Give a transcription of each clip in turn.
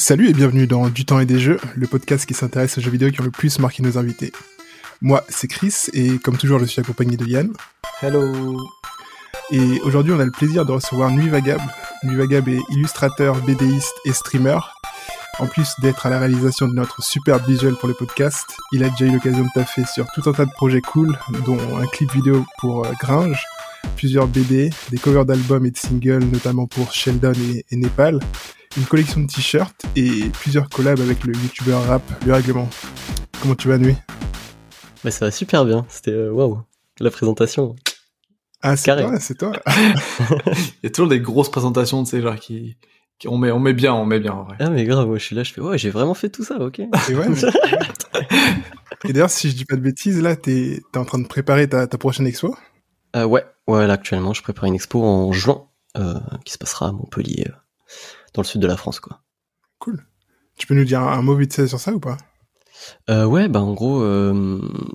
Salut et bienvenue dans Du Temps et des Jeux, le podcast qui s'intéresse aux jeux vidéo qui ont le plus marqué nos invités. Moi, c'est Chris, et comme toujours, je suis accompagné de Yann. Hello. Et aujourd'hui, on a le plaisir de recevoir Nuit Vagable. Nuit Vagable est illustrateur, BDiste et streamer. En plus d'être à la réalisation de notre superbe visuel pour le podcast, il a déjà eu l'occasion de taffer sur tout un tas de projets cool, dont un clip vidéo pour Gringe, plusieurs BD, des covers d'albums et de singles, notamment pour Sheldon et Népal, une collection de t-shirts et plusieurs collabs avec le youtubeur rap Le Règlement. Comment tu vas, Nuit? Mais ça va super bien, c'était waouh, la présentation. Ah, c'est carré. Toi. Il y a toujours des grosses présentations, tu sais, genre qui on met bien en vrai. Ah mais grave, moi je suis là, je fais ouais, j'ai vraiment fait tout ça, OK. Et ouais. Et d'ailleurs, si je dis pas de bêtises, là t'es en train de préparer ta prochaine expo? Ouais, là actuellement, je prépare une expo en juin qui se passera à Montpellier, dans le sud de la France, quoi. Cool. Tu peux nous dire un mot vite fait sur ça ou pas? En gros,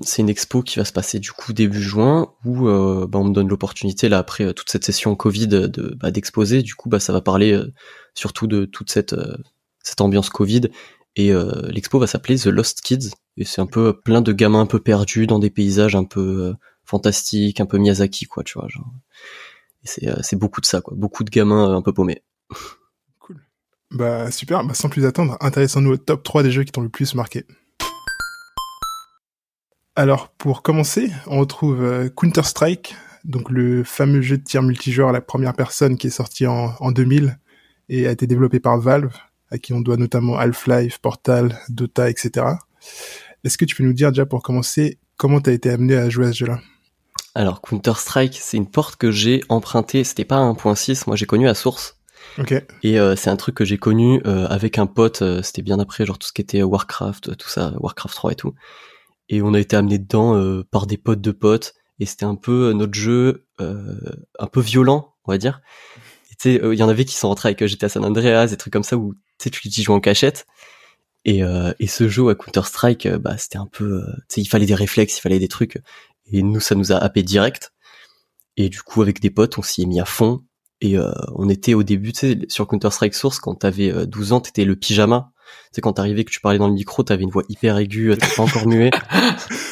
c'est une expo qui va se passer du coup début juin où on me donne l'opportunité là après toute cette session Covid d'exposer. Du coup, ça va parler surtout de toute cette ambiance Covid et l'expo va s'appeler The Lost Kids et c'est un peu plein de gamins un peu perdus dans des paysages un peu fantastiques, un peu Miyazaki quoi, tu vois genre. Et c'est beaucoup de ça quoi, beaucoup de gamins un peu paumés. Cool. Super, sans plus attendre, intéressons-nous au top 3 des jeux qui t'ont le plus marqué. Alors, pour commencer, on retrouve Counter-Strike, donc le fameux jeu de tir multijoueur à la première personne qui est sorti en 2000 et a été développé par Valve, à qui on doit notamment Half-Life, Portal, Dota, etc. Est-ce que tu peux nous dire déjà pour commencer, comment t'as été amené à jouer à ce jeu-là ? Alors, Counter-Strike, c'est une porte que j'ai empruntée, c'était pas 1.6, moi j'ai connu à Source. Okay. Et c'est un truc que j'ai connu avec un pote, c'était bien après, genre tout ce qui était Warcraft, tout ça, Warcraft 3 et tout. Et on a été amené dedans par des potes de potes et c'était un peu notre jeu un peu violent on va dire. Tu sais, il y en avait qui sont rentrés avec GTA San Andreas, des trucs comme ça où tu joues en cachette et ce jeu à Counter Strike c'était un peu il fallait des réflexes, il fallait des trucs et nous ça nous a happé direct et du coup avec des potes on s'y est mis à fond et on était au début sur Counter Strike Source quand t'avais 12 ans t'étais le pyjama. Tu sais, quand t'arrivais, que tu parlais dans le micro, t'avais une voix hyper aiguë, t'étais pas encore muet.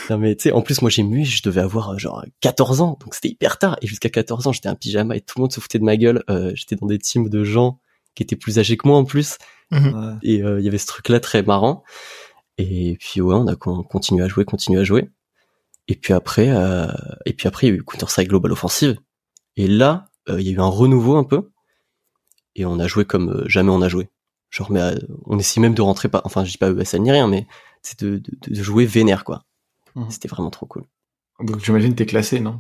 Non, mais tu sais, en plus, moi, j'ai mué, je devais avoir, 14 ans. Donc, c'était hyper tard. Et jusqu'à 14 ans, j'étais un pyjama et tout le monde se foutait de ma gueule. J'étais dans des teams de gens qui étaient plus âgés que moi, en plus. Mm-hmm. Et il y avait ce truc-là très marrant. Et puis, ouais, on a continué à jouer. Et puis après, il y a eu Counter-Strike Global Offensive. Et là, il y a eu un renouveau un peu. Et on a joué comme jamais on a joué. Genre, mais on essaie même de rentrer pas, enfin, je dis pas ESL ni rien, mais c'est de jouer vénère, quoi. Mmh. C'était vraiment trop cool. Donc, j'imagine que t'es classé, non?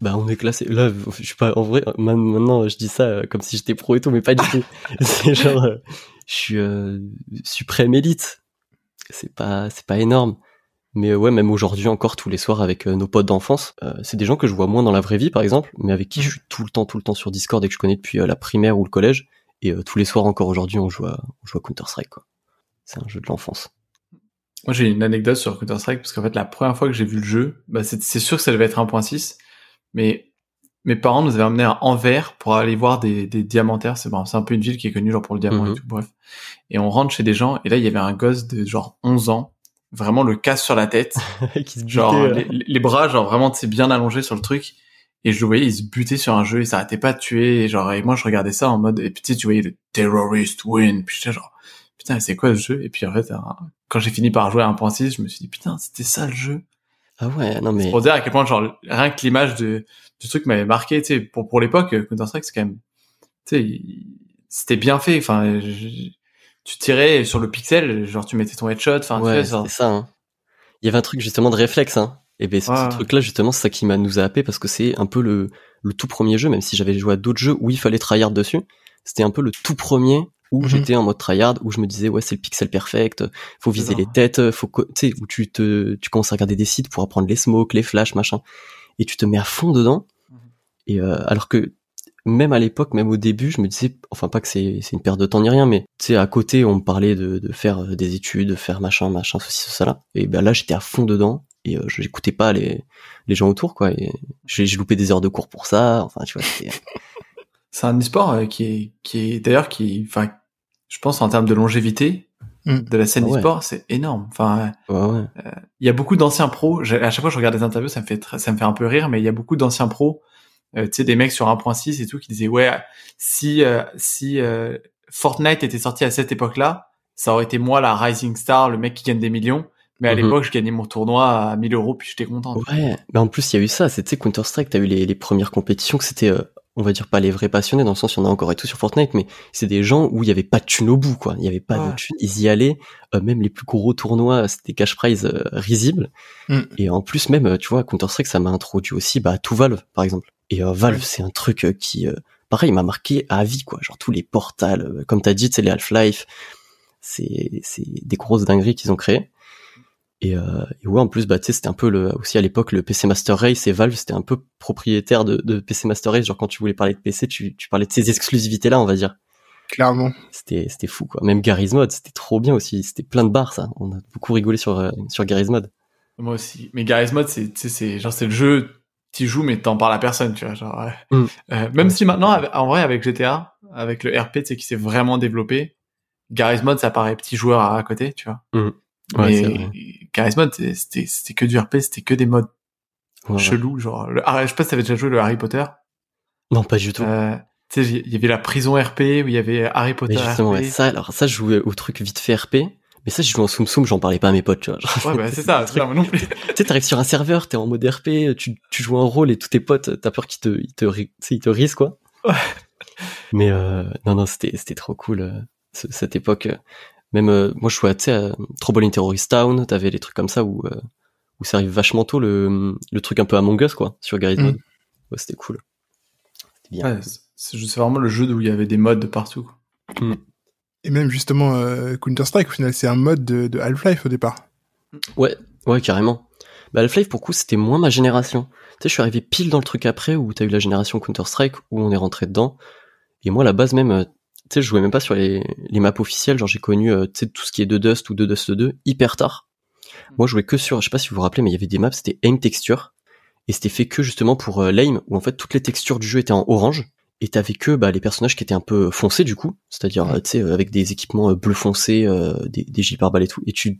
On est classé. Là, je suis pas, en vrai, maintenant, je dis ça comme si j'étais pro et tout, mais pas du tout. C'est genre, je suis suprême élite. C'est pas énorme. Mais ouais, même aujourd'hui encore, tous les soirs avec nos potes d'enfance, c'est des gens que je vois moins dans la vraie vie, par exemple, mais avec qui je suis tout le temps sur Discord et que je connais depuis la primaire ou le collège. Et tous les soirs, encore aujourd'hui, on joue à Counter-Strike, quoi. C'est un jeu de l'enfance. Moi, j'ai une anecdote sur Counter-Strike, parce qu'en fait, la première fois que j'ai vu le jeu, c'est sûr que ça devait être 1.6, mais mes parents nous avaient emmenés à Anvers pour aller voir des diamantaires. C'est un peu une ville qui est connue genre pour le diamant et tout, bref. Et on rentre chez des gens, et là, il y avait un gosse de genre 11 ans, vraiment le casse sur la tête, qui se butait, genre les bras, genre vraiment, c'est bien allongé sur le truc. Et je le voyais, il se butait sur un jeu, il s'arrêtait pas de tuer, et moi je regardais ça en mode, et puis tu voyais le terrorist win, puis j'étais genre, putain, c'est quoi ce jeu? Et puis en fait, quand j'ai fini par jouer à 1.6, je me suis dit, putain, c'était ça le jeu. Ah ouais, non mais. C'est pour dire à quel point, genre, rien que l'image du truc m'avait marqué, tu sais, pour l'époque, Counter-Strike, c'est quand même, tu sais, c'était bien fait, enfin, tu tirais sur le pixel, genre, tu mettais ton headshot, enfin, ouais, tu sais, genre. C'est ça, hein. Il y avait un truc justement de réflexe, hein. Et ce truc-là, justement, c'est ça qui nous a happé parce que c'est un peu le tout premier jeu, même si j'avais joué à d'autres jeux où il fallait tryhard dessus. C'était un peu le tout premier où j'étais en mode tryhard, où je me disais, ouais, c'est le pixel perfect, faut viser les têtes, faut, tu sais, où tu commences à regarder des sites pour apprendre les smokes, les flashs, machin. Et tu te mets à fond dedans. Et, alors que, même à l'époque, même au début, je me disais, enfin, pas que c'est une perte de temps ni rien, mais, tu sais, à côté, on me parlait de faire des études, de faire machin, ceci, ça, là. Et là, j'étais à fond dedans. Et je n'écoutais pas les gens autour, quoi. Et j'ai loupé des heures de cours pour ça. Enfin, tu vois, c'est un e-sport qui est d'ailleurs qui, enfin, je pense en termes de longévité de la scène e-sport, c'est énorme. Enfin, y a beaucoup d'anciens pros. À chaque fois que je regarde des interviews, ça me fait un peu rire, mais il y a beaucoup d'anciens pros, tu sais, des mecs sur 1.6 et tout, qui disaient si Fortnite était sorti à cette époque-là, ça aurait été moi la rising star, le mec qui gagne des millions. Mais à l'époque, je gagnais mon tournoi à 1000 euros, puis j'étais content. Ouais, mais en plus, il y a eu ça. Tu sais, Counter-Strike, t'as eu les premières compétitions que c'était, on va dire, pas les vrais passionnés, dans le sens, il y en a encore et tout sur Fortnite, mais c'est des gens où il y avait pas de thunes au bout, quoi. Il y avait pas de thunes. Ils y allaient. Même les plus gros tournois, c'était cash prize risible. Et en plus, même, tu vois, Counter-Strike, ça m'a introduit aussi, à tout Valve, par exemple. Et Valve, c'est un truc qui, pareil, m'a marqué à vie, quoi. Genre, tous les portals, comme t'as dit, tu sais, les Half-Life. C'est des grosses dingueries qu'ils ont créées. Et ouais, en plus, tu sais, c'était un peu aussi à l'époque, le PC Master Race et Valve, c'était un peu propriétaire de PC Master Race. Genre, quand tu voulais parler de PC, tu parlais de ces exclusivités-là, on va dire. Clairement. C'était fou, quoi. Même Garry's Mod, c'était trop bien aussi. C'était plein de barres, ça. On a beaucoup rigolé sur Garry's Mod. Moi aussi. Mais Garry's Mod, c'est le jeu, t'y joues, mais t'en parles à personne, tu vois. Genre, même si maintenant, en vrai, avec GTA, avec le RP, tu sais, qui s'est vraiment développé, Garry's Mod, ça paraît petit joueur à côté, tu vois. Mais Garry's Mod, c'était que du RP, c'était que des modes chelous, genre, je sais pas si t'avais déjà joué le Harry Potter. Non, pas du tout. Tu sais, il y avait la prison RP, où il y avait Harry Potter. Mais justement, RP. Ouais, ça, je jouais au truc vite fait RP, mais ça, je jouais en soum-soum, j'en parlais pas à mes potes, tu vois. Genre, ouais, bah, c'est ça, c'est moi non plus. Tu sais, t'arrives sur un serveur, t'es en mode RP, tu joues un rôle et tous tes potes, t'as peur qu'ils te risent, quoi. Ouais. Mais, non, c'était trop cool, cette époque. Même moi je jouais, tu sais, à Trouble in Terrorist Town, t'avais les trucs comme ça où ça arrive vachement tôt, le truc un peu Among Us, quoi, sur Garry's Mod. Ouais, c'était cool. C'était bien. Ouais, c'est vraiment le jeu où il y avait des mods de partout. Et même justement Counter-Strike, au final, c'est un mod de Half-Life au départ. Ouais, carrément. Bah, Half-Life, pour le coup, c'était moins ma génération. Tu sais, je suis arrivé pile dans le truc après où t'as eu la génération Counter-Strike où on est rentré dedans. Et moi, à la base, même... tu sais, je jouais même pas sur les maps officielles, genre j'ai connu tu sais, tout ce qui est 2Dust ou 2Dust 2 hyper tard. Moi je jouais que sur, je sais pas si vous vous rappelez, mais il y avait des maps, c'était aim texture, et c'était fait que justement pour l'aim, où en fait toutes les textures du jeu étaient en orange, et t'avais que les personnages qui étaient un peu foncés du coup, c'est-à-dire tu sais, avec des équipements bleu foncé, des gilets pare-balles et tout, et tu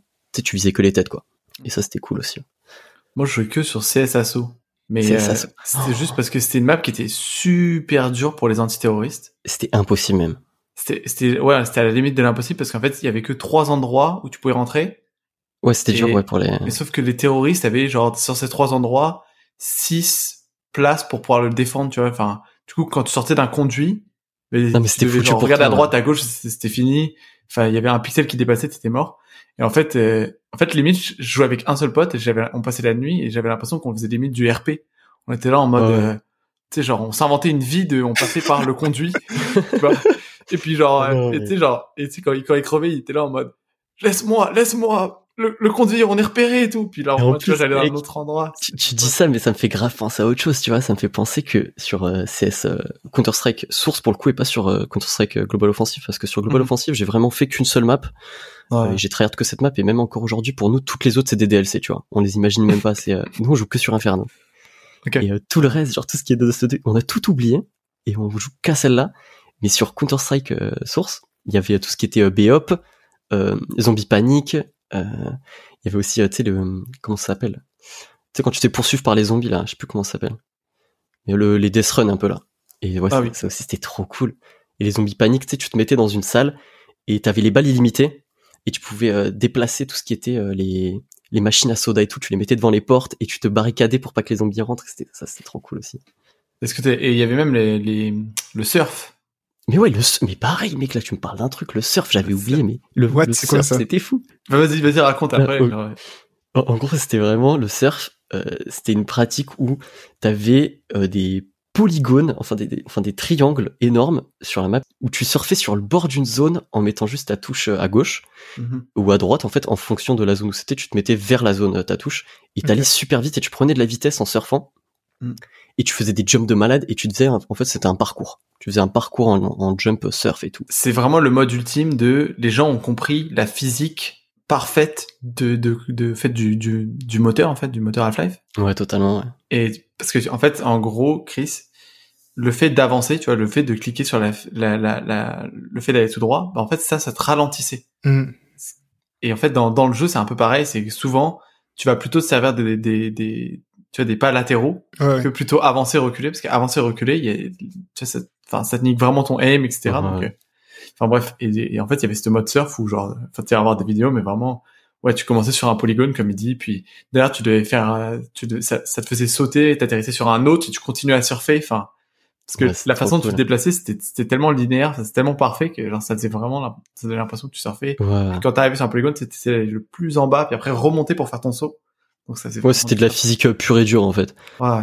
visais que les têtes, quoi. Et ça, c'était cool aussi. Moi je jouais que sur CSASO. Mais c'était juste parce que c'était une map qui était super dure pour les antiterroristes. C'était impossible même. C'était à la limite de l'impossible, parce qu'en fait il y avait que 3 endroits où tu pouvais rentrer. Ouais, c'était dur, ouais, pour les... Mais sauf que les terroristes avaient, genre, sur ces 3 endroits, 6 places pour pouvoir le défendre, tu vois. Enfin, du coup, quand tu sortais d'un conduit, mais c'était foutu, genre, regarde à droite, à gauche, c'était fini. Enfin, il y avait un pixel qui dépassait, t'étais mort. Et en fait, limite, je jouais avec un seul pote et on passait la nuit et j'avais l'impression qu'on faisait limite du RP. On était là en mode, tu sais, genre, on s'inventait une vie on passait par le conduit, tu vois. Et puis genre, tu sais, genre, et tu sais, quand il crevait, il était là en mode, laisse-moi, le conduit, on est repéré et tout. Puis là, en mode, tu vois, j'allais dans un autre endroit. Tu dis ça, mais ça me fait grave penser à autre chose, tu vois. Ça me fait penser que sur Counter-Strike Source, pour le coup, et pas sur Counter-Strike Global Offensive, parce que sur Global Offensive, j'ai vraiment fait qu'une seule map. Ouais. J'ai tryhard que cette map, et même encore aujourd'hui, pour nous, toutes les autres, c'est des DLC, tu vois. On les imagine même pas, nous, on joue que sur Inferno. Okay. Et tout le reste, genre tout ce qui est de on a tout oublié, et on joue qu'à celle-là. Mais sur Counter-Strike Source, il y avait tout ce qui était BOP, Zombie Panic, il y avait aussi, tu sais, comment ça s'appelle ? Tu sais, quand tu t'es poursuivi par les zombies, là, je sais plus comment ça s'appelle. Mais les Death Run, un peu, là. Et ouais, ça aussi, c'était trop cool. Et les Zombies Panic, tu sais, tu te mettais dans une salle, et t'avais les balles illimitées, et tu pouvais déplacer tout ce qui était les machines à soda et tout, tu les mettais devant les portes, et tu te barricadais pour pas que les zombies rentrent. C'était trop cool aussi. Et il y avait même le surf. Mais ouais, mais pareil, mec, là, tu me parles d'un truc, le surf, j'avais oublié, mais le surf, c'était fou. Bah, vas-y, raconte après. En gros, c'était vraiment le surf, c'était une pratique où t'avais des polygones, enfin des triangles énormes sur la map, où tu surfais sur le bord d'une zone en mettant juste ta touche à gauche, ou à droite, en fait, en fonction de la zone où c'était, tu te mettais vers la zone, ta touche, et t'allais super vite, et tu prenais de la vitesse en surfant, et tu faisais des jumps de malade, et tu faisais, en fait, c'était un parcours. Tu faisais un parcours en jump, surf et tout. C'est vraiment le mode ultime de... Les gens ont compris la physique parfaite du moteur Half-Life. Ouais, totalement, ouais. Et parce que, en fait, en gros, Chris, le fait d'avancer, tu vois, le fait de cliquer sur le fait d'aller tout droit, bah en fait ça te ralentissait. Mm. Et en fait dans le jeu c'est un peu pareil, c'est que souvent tu vas plutôt te servir des tu vois, des pas latéraux, ouais. que plutôt avancer reculer, parce qu'avancer reculer il y a, tu sais, ça te nique vraiment ton aim, etc. Ouais. Donc enfin bref, et en fait il y avait ce mode surf où genre, enfin tu vas avoir des vidéos, mais vraiment ouais, tu commençais sur un polygone comme il dit, puis d'ailleurs tu devais faire, ça te faisait sauter, t'atterrissais sur un autre et tu continuais à surfer, enfin parce que ouais, la façon dont tu te déplaçais c'était tellement linéaire, c'était tellement parfait que genre ça faisait vraiment, ça donnait l'impression que tu surfais. Ouais. Quand t'arrivais sur un polygone, c'était le plus en bas, puis après remonter pour faire ton saut. Donc ça c'est ouais, c'était de la physique pure et dure en fait. Ouais.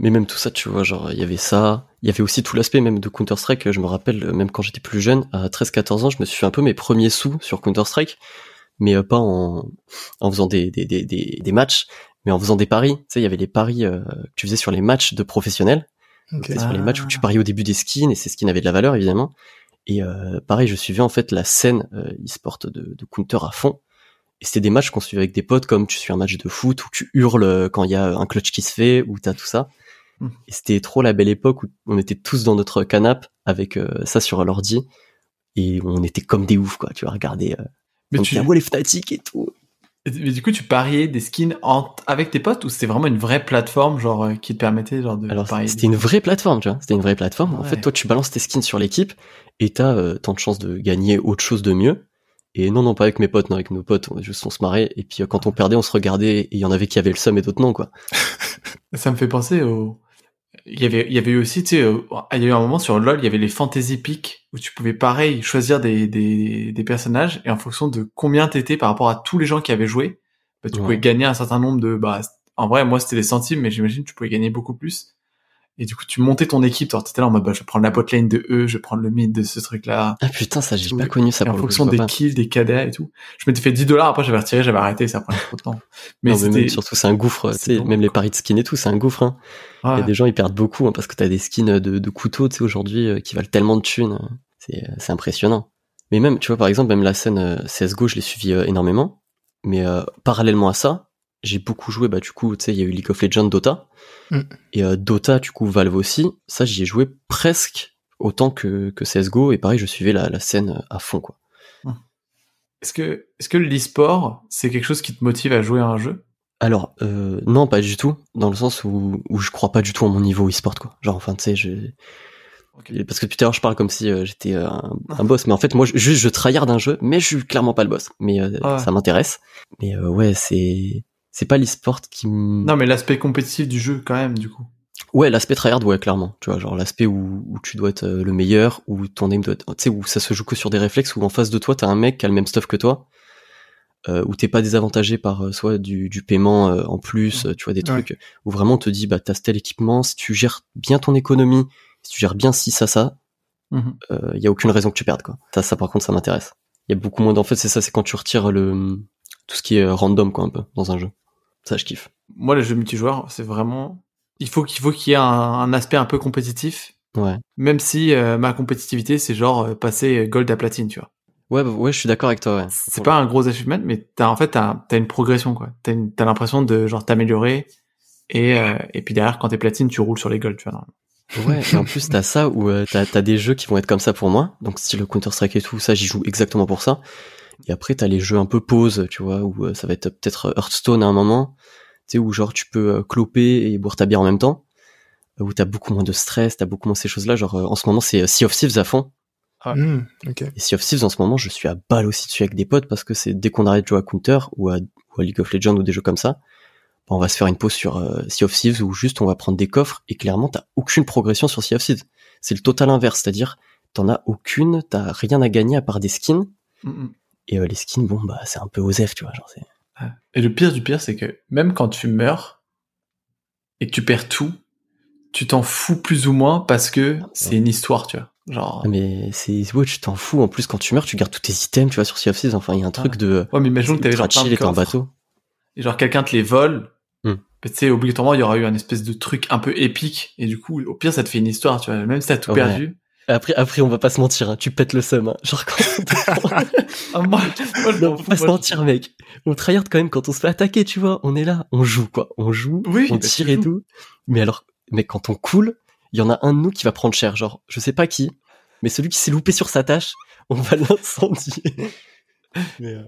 Mais même tout ça, tu vois, genre il y avait ça, il y avait aussi tout l'aspect même de Counter-Strike. Je me rappelle même quand j'étais plus jeune, à 13-14 ans, je me suis fait un peu mes premiers sous sur Counter-Strike. Mais pas en faisant des matchs, mais en faisant des paris. Tu sais, il y avait les paris que tu faisais sur les matchs de professionnels. Okay. Sur les matchs où tu pariais au début des skins, et ces skins avaient de la valeur, évidemment. Et pareil, je suivais en fait la scène e-sport de Counter à fond. Et c'était des matchs qu'on suivait avec des potes, comme tu suis un match de foot, où tu hurles quand il y a un clutch qui se fait, où t'as tout ça. Mm. Et c'était trop la belle époque où on était tous dans notre canapé avec ça sur l'ordi. Et on était comme des oufs, quoi. Tu vois, regarder... Mais donc, tu vois les Fnatic et tout. Mais du coup, tu pariais des skins avec tes potes, ou c'était vraiment une vraie plateforme, genre, qui te permettait, genre, de... Alors, parier c'était une vraie plateforme, tu vois. C'était une vraie plateforme. Ouais. En fait, toi, tu balances tes skins sur l'équipe, et t'as tant de chances de gagner autre chose de mieux. Et non, pas avec mes potes, non, avec nos potes, on se marrait. Et puis, quand on perdait, on se regardait, et il y en avait qui avaient le seum et d'autres non, quoi. Ça me fait penser au... Il y avait eu aussi, tu sais, il y a eu un moment sur LoL, il y avait les fantasy picks où tu pouvais pareil choisir des personnages, et en fonction de combien t'étais par rapport à tous les gens qui avaient joué, bah, tu pouvais gagner un certain nombre de, bah, en vrai, moi c'était des centimes, mais j'imagine que tu pouvais gagner beaucoup plus. Et du coup, tu montais ton équipe, t'étais là en mode, bah, je vais prendre la botlane de eux, je vais prendre le mid de ce truc-là. Ah putain, ça, j'ai pas connu ça pour le coup. En fonction des kills, des KDA et tout. Je m'étais fait $10, après j'avais retiré, j'avais arrêté, ça prenait trop de temps. Mais, non, mais même, surtout, c'est un gouffre, tu sais, bon, même quoi. Les paris de skins et tout, c'est un gouffre, hein. Ouais. Il y a des gens, ils perdent beaucoup, hein, parce que t'as des skins de couteaux, tu sais, aujourd'hui, qui valent tellement de thunes. C'est impressionnant. Mais même, tu vois, par exemple, même la scène CSGO, je l'ai suivi énormément. Mais, parallèlement à ça, j'ai beaucoup joué, bah, du coup, tu sais, il y a eu League of Legends, Dota. Mm. Et Dota, du coup, Valve aussi. Ça, j'y ai joué presque autant que CSGO. Et pareil, je suivais la scène à fond, quoi. Mm. Est-ce que l'e-sport, c'est quelque chose qui te motive à jouer à un jeu? Alors, non, pas du tout. Dans le sens où je crois pas du tout à mon niveau e-sport, quoi. Genre, enfin, tu sais, okay. Parce que depuis tout à l'heure, je parle comme si j'étais un boss. Mais en fait, moi, juste, je tryhard un jeu, mais je suis clairement pas le boss. Mais ouais. Ça m'intéresse. Mais ouais, c'est pas l'e-sport qui me... Non, mais l'aspect compétitif du jeu, quand même, du coup. Ouais, l'aspect tryhard, ouais, clairement. Tu vois, genre l'aspect où tu dois être le meilleur, où ton aim doit être... Tu sais, où ça se joue que sur des réflexes, où en face de toi, t'as un mec qui a le même stuff que toi, où t'es pas désavantagé par soit du paiement en plus, tu vois, des trucs, ouais. Où vraiment on te dit, bah, t'as tel équipement, si tu gères bien ton économie, si tu gères bien ci, ça, y a aucune raison que tu perdes, quoi. Ça, par contre, ça m'intéresse. Il y a beaucoup moins d'en fait, c'est ça, c'est quand tu retires tout ce qui est random, quoi, un peu, dans un jeu. Ça, je kiffe. Moi, les jeux multijoueurs, c'est vraiment... Il faut qu'il y ait un aspect un peu compétitif. Ouais. Même si ma compétitivité, c'est genre passer gold à platine, tu vois. Ouais, bah, ouais, je suis d'accord avec toi, ouais. C'est pas un gros achievement, mais t'as une progression, quoi. T'as l'impression de, genre, t'améliorer. Et puis derrière, quand t'es platine, tu roules sur les golds, tu vois. Ouais, et en plus, t'as ça où t'as des jeux qui vont être comme ça pour moi. Donc, style Counter-Strike et tout, ça, j'y joue exactement pour ça. Et après, t'as les jeux un peu pause, tu vois, où ça va être peut-être Hearthstone à un moment, tu sais, où genre tu peux cloper et boire ta bière en même temps, où t'as beaucoup moins de stress, t'as beaucoup moins ces choses-là. Genre, en ce moment, c'est Sea of Thieves à fond. Ah, ok. Et Sea of Thieves, en ce moment, je suis à balle aussi dessus avec des potes, parce que c'est dès qu'on arrête de jouer à Counter ou à League of Legends ou des jeux comme ça, bah, on va se faire une pause sur Sea of Thieves, où juste on va prendre des coffres, et clairement, t'as aucune progression sur Sea of Thieves. C'est le total inverse, c'est-à-dire, t'en as aucune, t'as rien à gagner à part des skins. Et les skins, bon, bah, c'est un peu OZEF, tu vois. Genre, c'est... Et le pire du pire, c'est que même quand tu meurs et que tu perds tout, tu t'en fous plus ou moins, parce que c'est une histoire, tu vois. Genre... Mais c'est... Ouais, tu t'en fous. En plus, quand tu meurs, tu gardes tous tes items, tu vois, sur Sea of Thieves. Enfin, il y a un truc de... Ouais, mais imagine que t'avais genre plein de coffres, un bateau. Et genre, quelqu'un te les vole. Tu sais, obligatoirement, il y aura eu un espèce de truc un peu épique. Et du coup, au pire, ça te fait une histoire, tu vois. Même si t'as tout perdu... Après, on va pas se mentir, hein, tu pètes le seum, hein. Genre quand... on va pas se mentir, mec. On tryhard quand même quand on se fait attaquer, tu vois. On est là, on joue, quoi. On joue, on tire et tout. Mais alors, mec, quand on coule, il y en a un de nous qui va prendre cher, genre, je sais pas qui, mais celui qui s'est loupé sur sa tâche, on va l'incendier. Mais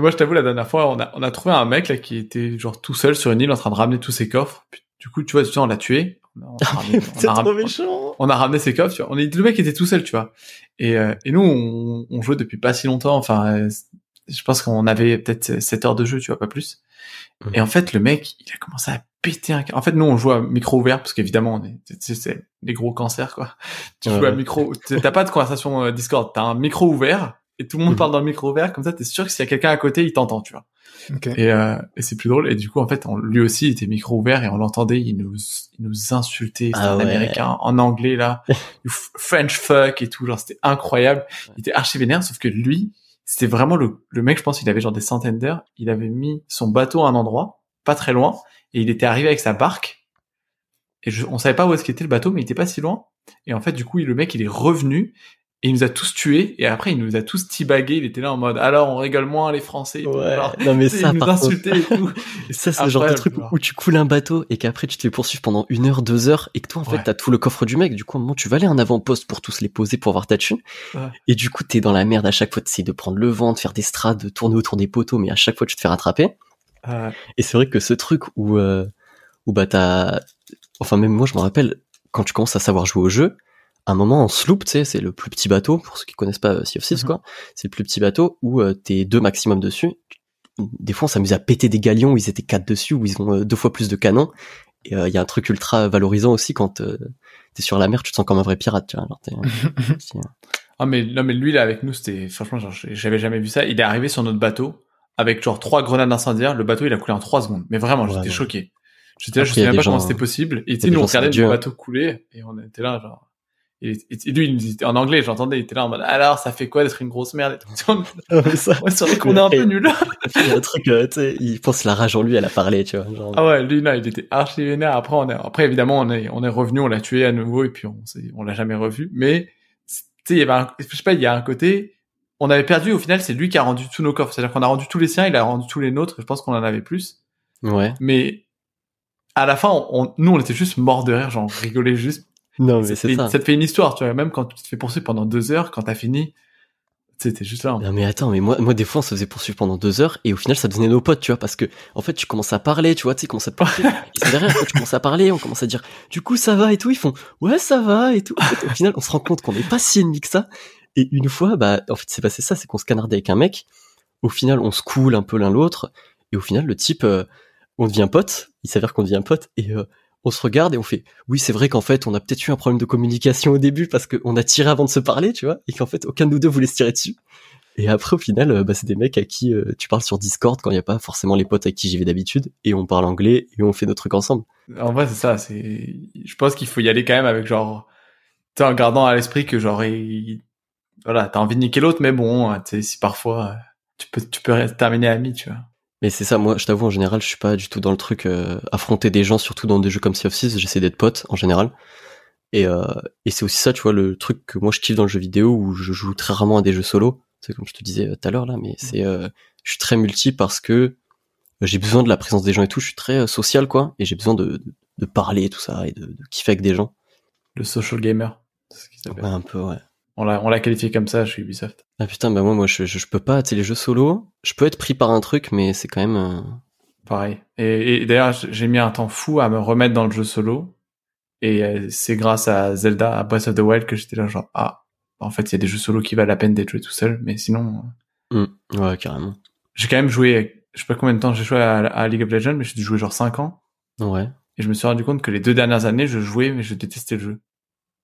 moi, je t'avoue, la dernière fois, on a trouvé un mec là qui était genre tout seul sur une île en train de ramener tous ses coffres. Puis, du coup, tu vois, on l'a tué. On a ramené ses coffres, tu vois. Le mec était tout seul, tu vois. Et nous, on jouait depuis pas si longtemps. Enfin, je pense qu'on avait peut-être 7 heures de jeu, tu vois, pas plus. Mmh. Et en fait, le mec, il a commencé à péter un... En fait, nous, on joue à micro ouvert, parce qu'évidemment, on est... c'est des gros cancers, quoi. Tu joues à micro... T'as pas de conversation Discord, t'as un micro ouvert, et tout le monde parle dans le micro ouvert, comme ça, t'es sûr que s'il y a quelqu'un à côté, il t'entend, tu vois. Okay. Et c'est plus drôle. Et du coup, en fait, lui aussi, il était micro ouvert, et on l'entendait, il nous insultait, c'était un américain, en anglais, là, French fuck et tout, genre, c'était incroyable. Il était archi vénère, sauf que lui, c'était vraiment le mec, je pense, il avait genre des centaines d'heures, il avait mis son bateau à un endroit, pas très loin, et il était arrivé avec sa barque, et on savait pas où est-ce qu'était le bateau, mais il était pas si loin, et en fait, du coup, le mec, il est revenu, et il nous a tous tués, et après, il nous a tous tibagués, il était là en mode, alors, on rigole moins, les Français, et tout, alors, non, mais ça, il nous insultait et tout. Et ça, c'est le genre de truc où tu coules un bateau, et qu'après, tu te fais poursuivre pendant 1 heure, 2 heures, et que toi, en fait, t'as tout le coffre du mec, du coup, à un moment, tu vas aller en avant-poste pour tous les poser, pour avoir ta thune, et du coup, t'es dans la merde à chaque fois, t'essayes de prendre le vent, de faire des strades, de tourner autour des poteaux, mais à chaque fois, tu te fais rattraper. Et c'est vrai que ce truc où bah t'as... Enfin, même moi, je me rappelle, quand tu commences à savoir jouer au jeu, un moment en sloop, tu sais, c'est le plus petit bateau, pour ceux qui connaissent pas Sea of Thieves, quoi. C'est le plus petit bateau où t'es 2 maximum dessus. Des fois, on s'amuse à péter des galions où ils étaient 4 dessus, où ils ont 2 fois plus de canons. Et il y a un truc ultra valorisant aussi quand t'es sur la mer, tu te sens comme un vrai pirate, tu vois. Alors, ah, mais non, mais lui, là, avec nous, c'était, franchement, genre, j'avais jamais vu ça. Il est arrivé sur notre bateau avec genre 3 grenades incendiaires. Le bateau, il a coulé en 3 secondes. Mais vraiment, j'étais choqué. J'étais là, je sais même pas comment c'était possible. Et tu sais, nous, on regardait le bateau couler et on était là, genre. Et lui, il me disait en anglais, j'entendais, il était là en mode, alors, ça fait quoi d'être une grosse merde? C'est vrai qu'on est un peu nul. Il y a un truc, tu sais, il pense la rage en lui, elle a parlé, tu vois. Genre... Ah ouais, lui, là, il était archi vénère. Après, après, évidemment, on est revenu, on l'a tué à nouveau, et puis on l'a jamais revu. Mais, tu sais, il y avait je sais pas, il y a un côté, on avait perdu, au final, c'est lui qui a rendu tous nos coffres. C'est-à-dire qu'on a rendu tous les siens, il a rendu tous les nôtres, je pense qu'on en avait plus. Ouais. Mais, à la fin, nous, on était juste morts de rire, genre, on rigolait juste. Non, mais c'est ça. Ça te fait une histoire, tu vois. Même quand tu te fais poursuivre pendant 2 heures, quand t'as fini, t'es juste là. Non, mais attends, mais moi, des fois, on se faisait poursuivre pendant 2 heures, et au final, ça devenait nos potes, tu vois. Parce que, en fait, tu commences à parler, tu vois, tu sais, commences à parler. Et c'est derrière, quand tu commences à parler, on commence à dire, du coup, ça va et tout. Ils font, ouais, ça va et tout. En fait, au final, on se rend compte qu'on n'est pas si ennemis que ça. Et une fois, bah, en fait, c'est passé ça, c'est qu'on se canardait avec un mec. Au final, on se coule un peu l'un l'autre. Et au final, le type, on devient pote. Il s'avère qu'on devient pote. Et, on se regarde et on fait, oui, c'est vrai qu'en fait, on a peut-être eu un problème de communication au début parce qu'on a tiré avant de se parler, tu vois, et qu'en fait, aucun de nous deux voulait se tirer dessus. Et après, au final, bah, c'est des mecs à qui tu parles sur Discord quand il n'y a pas forcément les potes à qui j'y vais d'habitude, et on parle anglais et on fait nos trucs ensemble. En vrai, c'est ça, je pense qu'il faut y aller quand même avec genre, tu sais, en gardant à l'esprit que genre, voilà, t'as envie de niquer l'autre, mais bon, tu sais, si parfois, tu peux terminer ami, tu vois. Mais c'est ça, moi, je t'avoue, en général, je suis pas du tout dans le truc affronter des gens, surtout dans des jeux comme Sea of Thieves, j'essaie d'être pote, en général. Et c'est aussi ça, tu vois, le truc que moi, je kiffe dans le jeu vidéo, où je joue très rarement à des jeux solo. C'est comme je te disais tout à l'heure, là, mais je suis très multi parce que j'ai besoin de la présence des gens et tout, je suis très social, quoi, et j'ai besoin de parler et tout ça, et de kiffer avec des gens. Le social gamer, c'est ce qu'il s'appelle. Ouais, un peu, ouais. On l'a qualifié comme ça chez Ubisoft. Ah putain, bah moi je peux pas, tu sais, les jeux solo, je peux être pris par un truc, mais c'est quand même... Pareil. Et d'ailleurs, j'ai mis un temps fou à me remettre dans le jeu solo, et c'est grâce à Zelda, à Breath of the Wild, que j'étais là genre, ah, en fait, il y a des jeux solo qui valent la peine d'être joués tout seul, mais sinon... Ouais, carrément. J'ai quand même joué, je sais pas combien de temps j'ai joué à League of Legends, mais j'ai dû jouer genre 5 ans. Ouais. Et je me suis rendu compte que les 2 dernières années, je jouais, mais je détestais le jeu.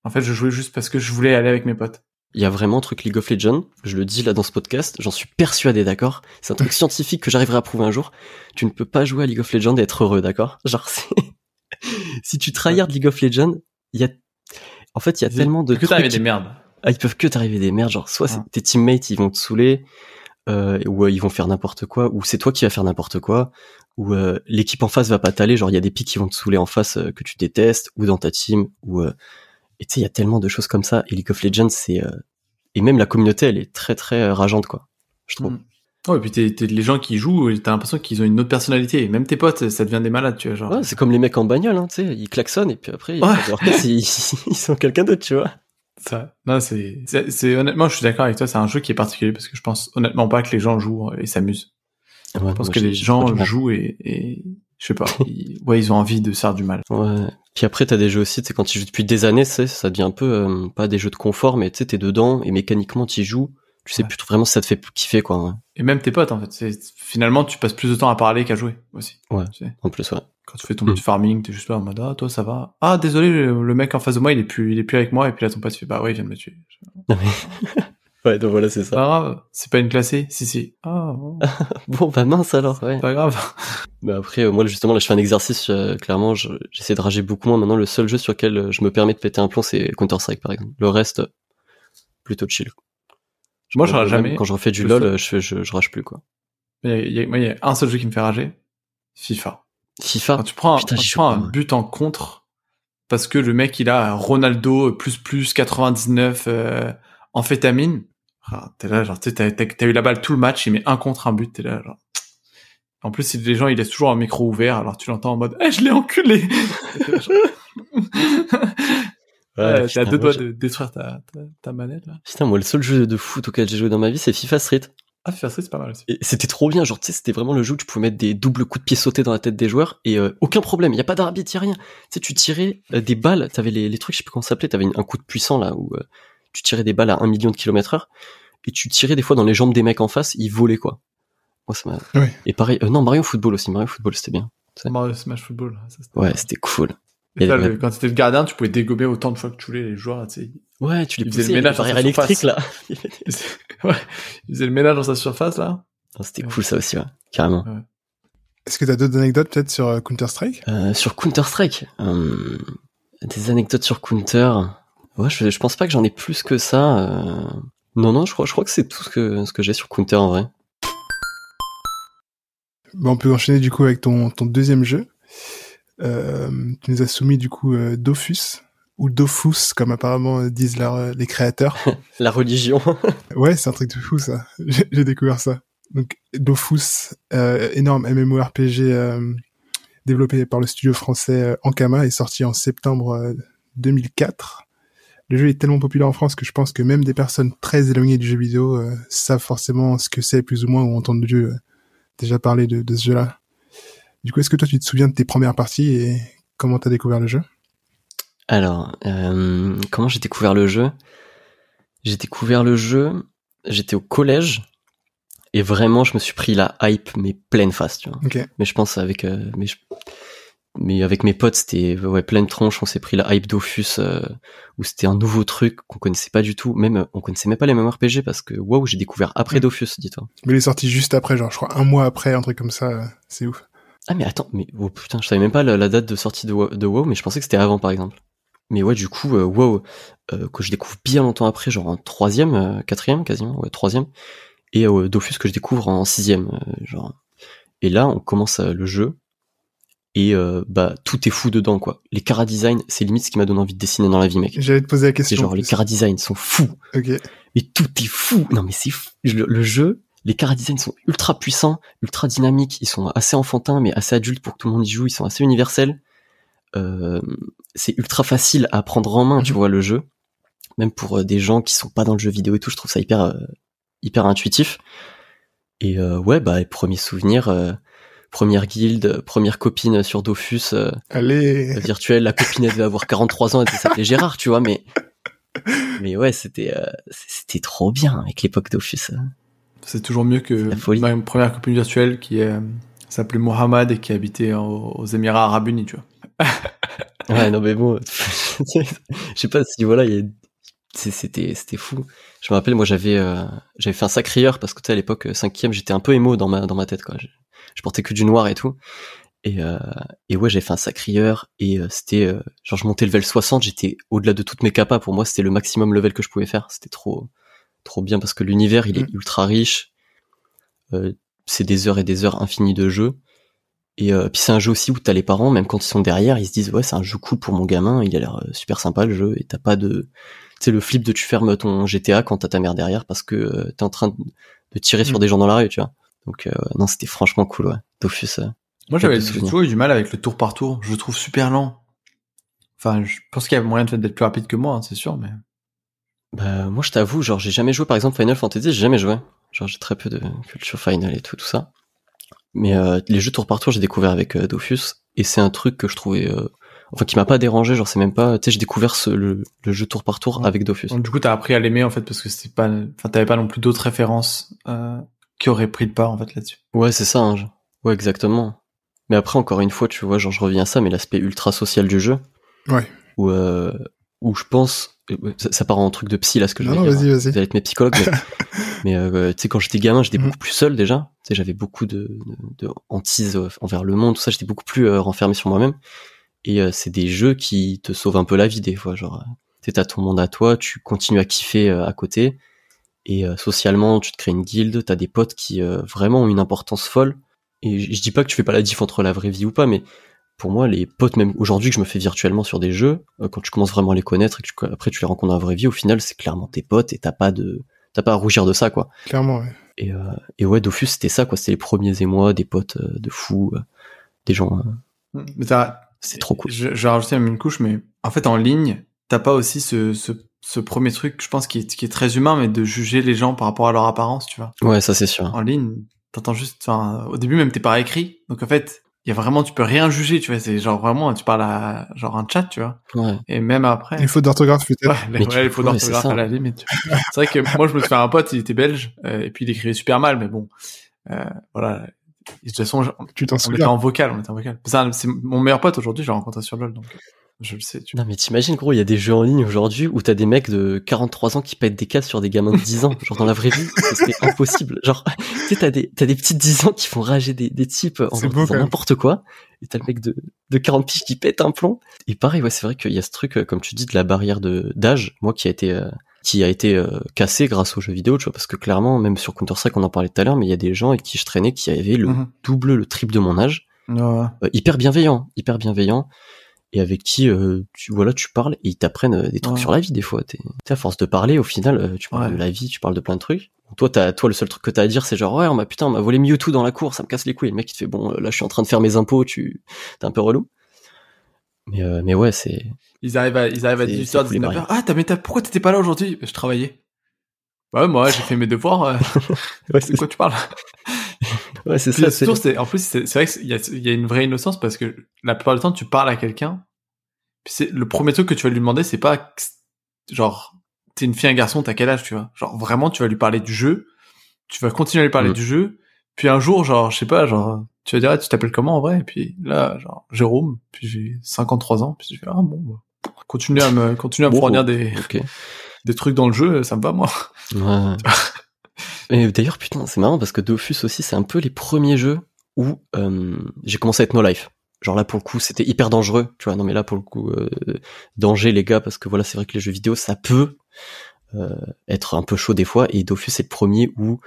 En fait, je jouais juste parce que je voulais aller avec mes potes. Il y a vraiment un truc League of Legends, je le dis là dans ce podcast, j'en suis persuadé, d'accord? C'est un truc scientifique que j'arriverai à prouver un jour. Tu ne peux pas jouer à League of Legends et être heureux, d'accord? Genre, si tu tryhardes League of Legends, il y a tellement de trucs... t'arriver des merdes. Ah, ils peuvent que t'arriver des merdes, genre, soit tes teammates, ils vont te saouler, ou ils vont faire n'importe quoi, ou c'est toi qui vas faire n'importe quoi, ou l'équipe en face va pas t'aller, genre, il y a des pics qui vont te saouler en face que tu détestes, ou dans ta team, ou... Et tu sais, il y a tellement de choses comme ça. Et League of Legends, c'est... Et même la communauté, elle est très, très rageante, quoi. Je trouve. Ouais, et puis t'es les gens qui jouent, t'as l'impression qu'ils ont une autre personnalité. Même tes potes, ça devient des malades, tu vois. Genre. Ouais, c'est comme les mecs en bagnole, hein, tu sais, ils klaxonnent et puis après, ils sont quelqu'un d'autre, tu vois. Ça, non, c'est honnêtement, je suis d'accord avec toi, c'est un jeu qui est particulier parce que je pense honnêtement pas que les gens jouent et s'amusent. Ouais, je pense que les gens jouent et je sais pas, ils ont envie de faire du mal. Ouais. Puis après, t'as des jeux aussi, tu sais, quand tu joues depuis des années, ça devient un peu, pas des jeux de confort, mais tu sais, t'es dedans et mécaniquement, t'y joues. Tu sais plus vraiment si ça te fait kiffer, quoi. Ouais. Et même tes potes, en fait. Finalement, tu passes plus de temps à parler qu'à jouer, aussi. Ouais, tu sais. En plus, ouais. Quand tu fais ton petit farming, t'es juste là en mode, ah, toi, ça va. Ah, désolé, le mec en face de moi, il est plus avec moi. Et puis là, ton pote fait, bah ouais, il vient de me tuer. Ouais, donc voilà, c'est ça. Pas grave, c'est pas une classée. Si. Ah, oh. Bon, bah mince alors, ouais. C'est pas grave. Bah après, moi, justement, là, je fais un exercice, clairement, j'essaie de rager beaucoup moins. Maintenant, le seul jeu sur lequel je me permets de péter un plomb, c'est Counter-Strike, par exemple. Le reste, plutôt chill. Moi, je rage jamais. Quand je refais du LOL, je rage plus, quoi. Il y a un seul jeu qui me fait rager. FIFA. Quand tu prends un but en contre, parce que le mec, il a Ronaldo, plus 99, amphétamine. Ah, t'es là, genre, t'as eu la balle tout le match, il met un contre un but, t'es là, genre. En plus, les gens, ils laissent toujours un micro ouvert, alors tu l'entends en mode, je l'ai enculé! Ouais, t'as deux doigts de détruire ta manette, là. Putain, moi, le seul jeu de foot auquel j'ai joué dans ma vie, c'est FIFA Street. Ah, FIFA Street, c'est pas mal aussi. Et c'était trop bien, genre, tu sais, c'était vraiment le jeu où tu pouvais mettre des doubles coups de pied sautés dans la tête des joueurs, et aucun problème, y a pas d'arbitre, y a rien. Tu sais, tu tirais des balles, t'avais les trucs, je sais plus comment ça s'appelait, t'avais un coup de puissant, là, où tu tirais des balles à 1 000 000 de km/h, et tu tirais des fois dans les jambes des mecs en face, ils volaient, quoi. Moi, ça m'a... Oui. Et pareil, non, Mario Football, c'était bien. T'sais. Mario Smash Football, ça, c'était bien. C'était cool. Et là, quand t'étais le gardien, tu pouvais dégommer autant de fois que tu voulais les joueurs, tu sais. Ouais, tu les poussais, il y avait des barrières électriques, là. Il faisait le ménage dans sa surface, là. Non, c'était cool, ça aussi, ouais. Carrément. Ouais. Est-ce que t'as d'autres anecdotes, peut-être, sur Counter-Strike? Sur Counter-Strike? Des anecdotes sur Counter? Ouais, je pense pas que j'en ai plus que ça. Non, je crois que c'est tout ce que j'ai sur Counter, en vrai. Bah, on peut enchaîner, du coup, avec ton deuxième jeu. Tu nous as soumis du coup Dofus ou Dofus comme apparemment disent les créateurs. La religion. Ouais, c'est un truc de fou ça. J'ai découvert ça. Donc Dofus, énorme MMORPG développé par le studio français Ankama et sorti en septembre 2004. Le jeu est tellement populaire en France que je pense que même des personnes très éloignées du jeu vidéo savent forcément ce que c'est plus ou moins ou entendent déjà parler de ce jeu-là. Du coup, est-ce que toi, tu te souviens de tes premières parties et comment t'as découvert le jeu ? Alors, comment j'ai découvert le jeu ? J'étais au collège et vraiment, je me suis pris la hype, mais pleine face, tu vois. Okay. Mais je pense avec mes potes, c'était pleine tronche, on s'est pris la hype Dofus, où c'était un nouveau truc qu'on connaissait pas du tout, même on connaissait même pas les MMORPG parce que waouh, j'ai découvert après Dofus, dis-toi. Mais il est sorti juste après, genre je crois un mois après, un truc comme ça, c'est ouf. Ah mais attends, oh putain, je savais même pas la date de sortie de WoW, mais je pensais que c'était avant par exemple. Mais ouais, du coup, WoW, que je découvre bien longtemps après, genre en 3ème, 4ème quasiment, ouais 3ème, et Dofus que je découvre en 6ème, genre. Et là, on commence le jeu, et bah tout est fou dedans quoi. Les chara-design, c'est limite ce qui m'a donné envie de dessiner dans la vie, mec. J'allais te poser la question. C'est genre, les chara-design sont fous. Ok. Mais tout est fou. Non mais c'est fou. Le jeu... Les chara-design sont ultra puissants, ultra dynamiques, ils sont assez enfantins mais assez adultes pour que tout le monde y joue, ils sont assez universels. C'est ultra facile à prendre en main, tu vois, le jeu. Même pour des gens qui sont pas dans le jeu vidéo et tout, je trouve ça hyper intuitif. Et premier souvenir, première guilde, première copine sur Dofus virtuelle, la copine elle devait avoir 43 ans, elle s'appelait Gérard, tu vois, mais ouais, c'était trop bien avec l'époque Dofus. C'est toujours mieux que ma première copine virtuelle qui s'appelait Mohamed et qui habitait aux Émirats Arabes Unis, tu vois. Ouais, non mais bon, je sais pas si voilà, c'était fou. Je me rappelle, moi j'avais fait un sacré heure parce que tu sais à l'époque 5e, j'étais un peu émo dans ma tête quoi. Je portais que du noir et tout. Et ouais, j'avais fait un sacré heure et c'était genre je montais level 60, j'étais au-delà de toutes mes capas, pour moi c'était le maximum level que je pouvais faire, c'était trop bien parce que l'univers il est ultra riche, c'est des heures et des heures infinies de jeu et puis c'est un jeu aussi où t'as les parents, même quand ils sont derrière ils se disent ouais c'est un jeu cool pour mon gamin, il a l'air super sympa le jeu, et t'as pas de, tu sais, le flip de tu fermes ton GTA quand t'as ta mère derrière parce que t'es en train de tirer sur des gens dans la rue, tu vois. Donc non, c'était franchement cool, ouais. Dofus. Moi, j'avais toujours eu du mal avec le tour par tour. Je le trouve super lent. Enfin, je pense qu'il y a moyen d'être plus rapide que moi, hein, c'est sûr, mais. Bah, moi, je t'avoue, genre, j'ai jamais joué, par exemple, Final Fantasy, j'ai jamais joué. Genre, j'ai très peu de culture Final et tout ça. Mais les jeux tour par tour, j'ai découvert avec Dofus, et c'est un truc que je trouvais, enfin, qui m'a pas dérangé, genre, c'est même pas, tu sais, j'ai découvert le jeu tour par tour avec Dofus. Donc, du coup, t'as appris à l'aimer, en fait, parce que c'était pas, enfin, t'avais pas non plus d'autres références qui auraient pris de part, en fait, là-dessus. Ouais, c'est ça, hein, ouais, exactement. Mais après, encore une fois, tu vois, genre, je reviens à ça, mais l'aspect ultra social du jeu. Ouais. Où je pense, ça part en truc de psy là ce que je vais dire. Vas-y. Vous allez être mes psychologues. Mais tu sais, quand j'étais gamin, j'étais beaucoup plus seul déjà. Tu sais, j'avais beaucoup de hantise envers le monde, tout ça. J'étais beaucoup plus renfermé sur moi-même. Et c'est des jeux qui te sauvent un peu la vie des fois. Genre, tu sais, t'as ton monde à toi, tu continues à kiffer à côté. Et socialement, tu te crées une guilde. T'as des potes qui vraiment ont une importance folle. Et je dis pas que tu fais pas la diff entre la vraie vie ou pas, mais pour moi, les potes, même aujourd'hui que je me fais virtuellement sur des jeux, quand tu commences vraiment à les connaître et que après tu les rencontres dans la vraie vie, au final, c'est clairement tes potes et t'as pas à rougir de ça, quoi. Clairement, ouais. Et ouais, Dofus, c'était ça, quoi. C'était les premiers émois, des potes de fous, des gens. Mais c'est trop cool. Je vais rajouter même une couche, mais en fait, en ligne, t'as pas aussi ce premier truc, je pense, qui est très humain, mais de juger les gens par rapport à leur apparence, tu vois. Ouais, ça, c'est sûr. En ligne, t'entends juste, enfin, au début, même, t'es pas écrit. Donc, en fait, il y a vraiment, tu peux rien juger, tu vois, c'est genre vraiment, tu parles à, genre, un chat, tu vois. Ouais. Et même après. Les fautes d'orthographe, putain. Ouais, les fautes d'orthographe à la limite. C'est vrai que moi, je me suis fait un pote, il était belge, et puis il écrivait super mal, mais bon, voilà. Et de toute façon, on était en vocal. C'est mon meilleur pote aujourd'hui, je l'ai rencontré sur LOL, donc je le sais, tu vois. Non, mais t'imagines, gros, il y a des jeux en ligne aujourd'hui où t'as des mecs de 43 ans qui pètent des casses sur des gamins de 10 ans. Genre, dans la vraie vie, c'était impossible. Genre, tu sais, t'as des petites 10 ans qui font rager des types en disant n'importe quoi. Et t'as le mec de 40 piges qui pète un plomb. Et pareil, ouais, c'est vrai qu'il y a ce truc, comme tu dis, de la barrière d'âge, moi, qui a été cassée grâce aux jeux vidéo, tu vois, parce que clairement, même sur Counter-Strike, on en parlait tout à l'heure, mais il y a des gens avec qui je traînais qui avaient le double, le triple de mon âge. Ouais. Hyper bienveillant. Et avec qui tu parles et ils t'apprennent des trucs sur la vie des fois. T'es à force de parler, au final, tu parles de la vie, tu parles de plein de trucs. Toi, le seul truc que t'as à dire, c'est genre, ouais, on m'a volé Mewtwo dans la cour, ça me casse les couilles. Et le mec, il te fait, bon, là, je suis en train de faire mes impôts, t'es un peu relou. Mais ouais, c'est... Ils arrivent à 18h, 19h. Ah, pourquoi t'étais pas là aujourd'hui ? Je travaillais. Ouais, moi, j'ai fait mes devoirs. Ouais, c'est quoi tu parles ? Ouais, c'est ça. En plus, c'est vrai qu'il y a une vraie innocence parce que la plupart du temps, tu parles à quelqu'un. Puis le premier truc que tu vas lui demander, c'est pas genre t'es une fille, un garçon, t'as quel âge, tu vois. Genre vraiment, tu vas lui parler du jeu. Tu vas continuer à lui parler du jeu. Puis un jour, genre je sais pas, genre tu vas dire ah, tu t'appelles comment en vrai. Et puis là, genre Jérôme. Puis j'ai 53 ans. Puis je fais ah bon, bah, continuer à me fournir des trucs dans le jeu, ça me va moi. Ouais. Et d'ailleurs, putain, c'est marrant parce que Dofus aussi, c'est un peu les premiers jeux où j'ai commencé à être no life. Genre là, pour le coup, c'était hyper dangereux, tu vois. Non, mais là, pour le coup, danger, les gars, parce que voilà, c'est vrai que les jeux vidéo, ça peut être un peu chaud des fois. Et Dofus, c'est le premier où,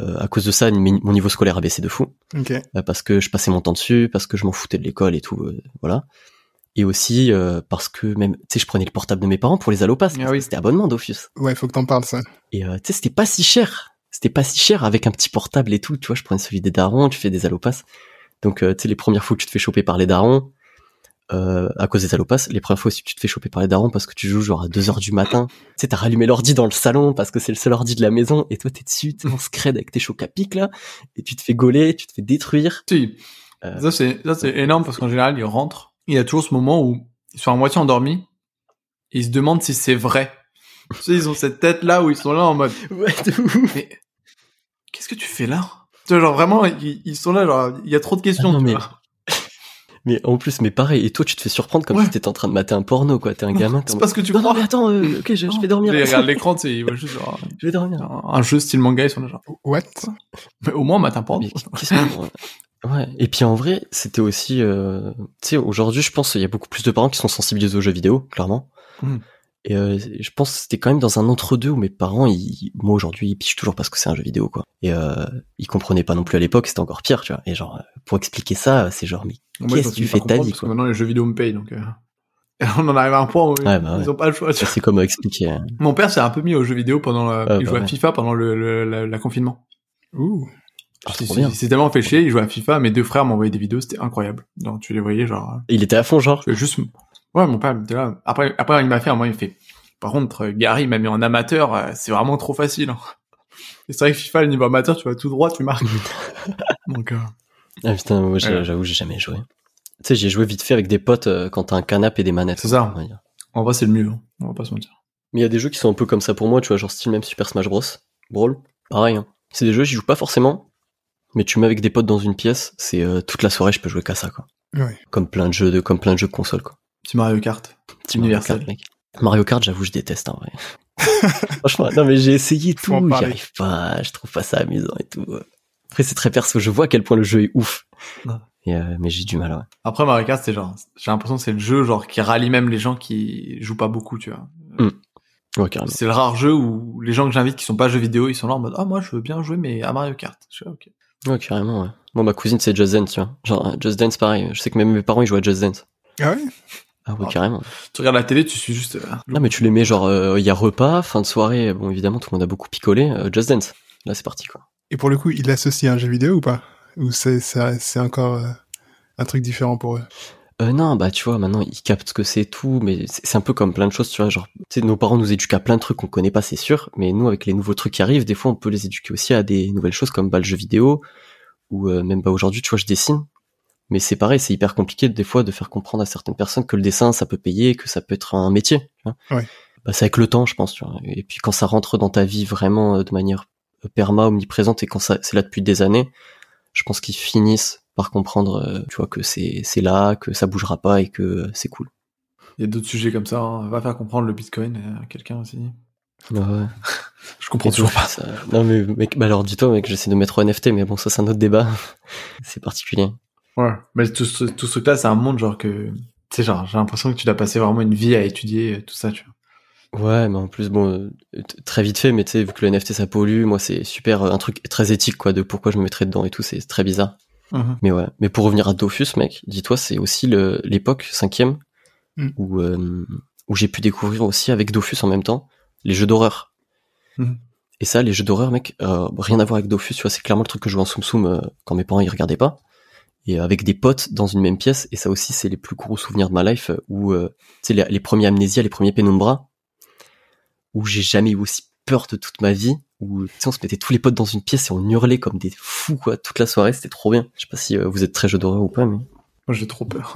à cause de ça, mon niveau scolaire a baissé de fou. Okay. Parce que je passais mon temps dessus, parce que je m'en foutais de l'école et tout, voilà. Et aussi parce que même, tu sais, je prenais le portable de mes parents pour les allopass. Ah oui. C'était abonnement Dofus. Ouais, faut que t'en parles ça. Et tu sais, c'était pas si cher. Avec un petit portable et tout. Tu vois, je prenais celui des darons, tu fais des allopass. Donc tu sais, les premières fois que tu te fais choper par les darons à cause des allopass, les premières fois aussi que tu te fais choper par les darons parce que tu joues genre à 2h du matin. Tu sais, t'as rallumé l'ordi dans le salon parce que c'est le seul ordi de la maison et toi t'es dessus, t'es en scred avec tes chocs à pic là et tu te fais gauler, tu te fais détruire. Si. Ça c'est énorme parce qu'en général, ils rentrent. Il y a toujours ce moment où ils sont à moitié endormis et ils se demandent si c'est vrai. Tu sais, ils ont cette tête-là où ils sont là en mode... Ouais, mais qu'est-ce que tu fais là ? Tu vois, genre vraiment, ils sont là, genre, il y a trop de questions. Ah non, mais en plus, mais pareil, et toi, tu te fais surprendre comme si t'étais en train de mater un porno, quoi. T'es un gamin. C'est pas ce que tu crois. Non, mais attends, ok, je vais dormir. Ils regardent l'écran, tu sais, ils voient juste genre... Je vais dormir. Un jeu style manga, ils sont là genre... What ? Mais au moins, on mate un porno. Ouais, et puis en vrai, c'était aussi... tu sais, aujourd'hui, je pense qu'il y a beaucoup plus de parents qui sont sensibilisés aux jeux vidéo, clairement. Et je pense que c'était quand même dans un entre-deux où mes parents, moi aujourd'hui, ils pichent toujours parce que c'est un jeu vidéo, quoi. Et ils comprenaient pas non plus à l'époque, c'était encore pire, tu vois. Et genre, pour expliquer ça, c'est genre, mais qu'est-ce que tu fais ta vie, quoi. Parce que maintenant, les jeux vidéo me payent, donc... On en arrive à un point où ils ont pas le choix. C'est comme expliquer. Mon père s'est un peu mis aux jeux vidéo pendant il jouait à FIFA pendant le confinement. Ouh. C'est tellement fait chier, il jouait à FIFA, mes deux frères m'envoyaient des vidéos, c'était incroyable. Donc tu les voyais genre. Il était à fond genre. Juste ouais, mon père était là. Après il m'a fait un moment, il fait par contre Gary m'a mis en amateur, c'est vraiment trop facile. Hein. Et c'est vrai que FIFA le niveau amateur, tu vas tout droit, tu marques. Donc ah putain, moi j'avoue, j'ai jamais joué. Tu sais, j'ai joué vite fait avec des potes quand t'as un canapé et des manettes. C'est ça. En vrai, c'est le mieux, hein. On va pas se mentir. Mais il y a des jeux qui sont un peu comme ça pour moi, tu vois, genre style même Super Smash Bros, Brawl, pareil. Hein. C'est des jeux j'y joue pas forcément, mais tu mets avec des potes dans une pièce, c'est toute la soirée je peux jouer qu'à ça quoi. Oui. Comme plein de jeux de console quoi. Petit Mario Kart. Petit Universal. Mario Kart, mec. Mario Kart, j'avoue, je déteste en vrai. Franchement, non mais j'ai essayé tout, j'y arrive pas, je trouve pas ça amusant et tout. Après c'est très perso, je vois à quel point le jeu est ouf. Ah. Mais j'ai du mal, ouais. Après, Mario Kart, c'est genre, j'ai l'impression que c'est le jeu, genre, qui rallie même les gens qui jouent pas beaucoup, tu vois. Mmh. Ouais, carrément. C'est le rare jeu où les gens que j'invite qui sont pas jeux vidéo, ils sont là en mode, ah, moi, je veux bien jouer, mais à Mario Kart. Je sais, ok. Ouais, carrément, ouais. Moi, ma cousine, c'est Just Dance, tu vois. Genre, Just Dance, pareil. Je sais que même mes parents, ils jouent à Just Dance. Ah ouais? Ah ouais, alors, carrément. Tu regardes la télé, tu suis juste. Non, mais tu les mets, genre, y a repas, fin de soirée, bon, évidemment, tout le monde a beaucoup picolé. Just Dance. Là, c'est parti, quoi. Et pour le coup, il associe un jeu vidéo ou pas? Ou c'est encore un truc différent pour eux? Non, bah tu vois, maintenant ils captent ce que c'est tout, mais c'est un peu comme plein de choses, tu vois, genre, tu sais, nos parents nous éduquent à plein de trucs qu'on connaît pas, c'est sûr, mais nous, avec les nouveaux trucs qui arrivent, des fois on peut les éduquer aussi à des nouvelles choses comme bah, le jeu vidéo, ou même bah aujourd'hui, tu vois, je dessine, mais c'est pareil, c'est hyper compliqué des fois de faire comprendre à certaines personnes que le dessin, ça peut payer, que ça peut être un métier, tu vois. Ouais. Bah, c'est avec le temps, je pense, tu vois, et puis quand ça rentre dans ta vie vraiment de manière perma, omniprésente, et quand ça, c'est là depuis des années, je pense qu'ils finissent par comprendre, tu vois, que c'est là, que ça bougera pas et que c'est cool. Il y a d'autres sujets comme ça, hein. Va faire comprendre le Bitcoin à quelqu'un aussi. Ouais. Je comprends toujours pas ça. Non mais mec, bah alors dis-toi mec, j'essaie de mettre au NFT, mais bon ça c'est un autre débat. C'est particulier. Ouais, mais tout ce truc là, c'est un monde genre que, tu sais genre, j'ai l'impression que tu dois passer vraiment une vie à étudier tout ça, tu vois. Ouais, mais en plus, bon, très vite fait, mais tu sais, vu que le NFT, ça pollue, moi, c'est super, un truc très éthique, quoi, de pourquoi je me mettrais dedans et tout, c'est très bizarre. Mmh. Mais ouais, mais pour revenir à Dofus, mec, dis-toi, c'est aussi l'époque 5e où j'ai pu découvrir aussi avec Dofus en même temps les jeux d'horreur. Mmh. Et ça, les jeux d'horreur, mec, rien à voir avec Dofus, tu vois, c'est clairement le truc que je jouais en soum-soum quand mes parents, ils regardaient pas. Et avec des potes dans une même pièce, et ça aussi, c'est les plus gros souvenirs de ma life où, tu sais, les premiers Amnesia, les premiers Penumbra, où j'ai jamais eu aussi peur de toute ma vie, où tu sais, on se mettait tous les potes dans une pièce et on hurlait comme des fous quoi toute la soirée, c'était trop bien. Je sais pas si vous êtes très jeu d'horreur ou pas, mais moi j'ai trop peur.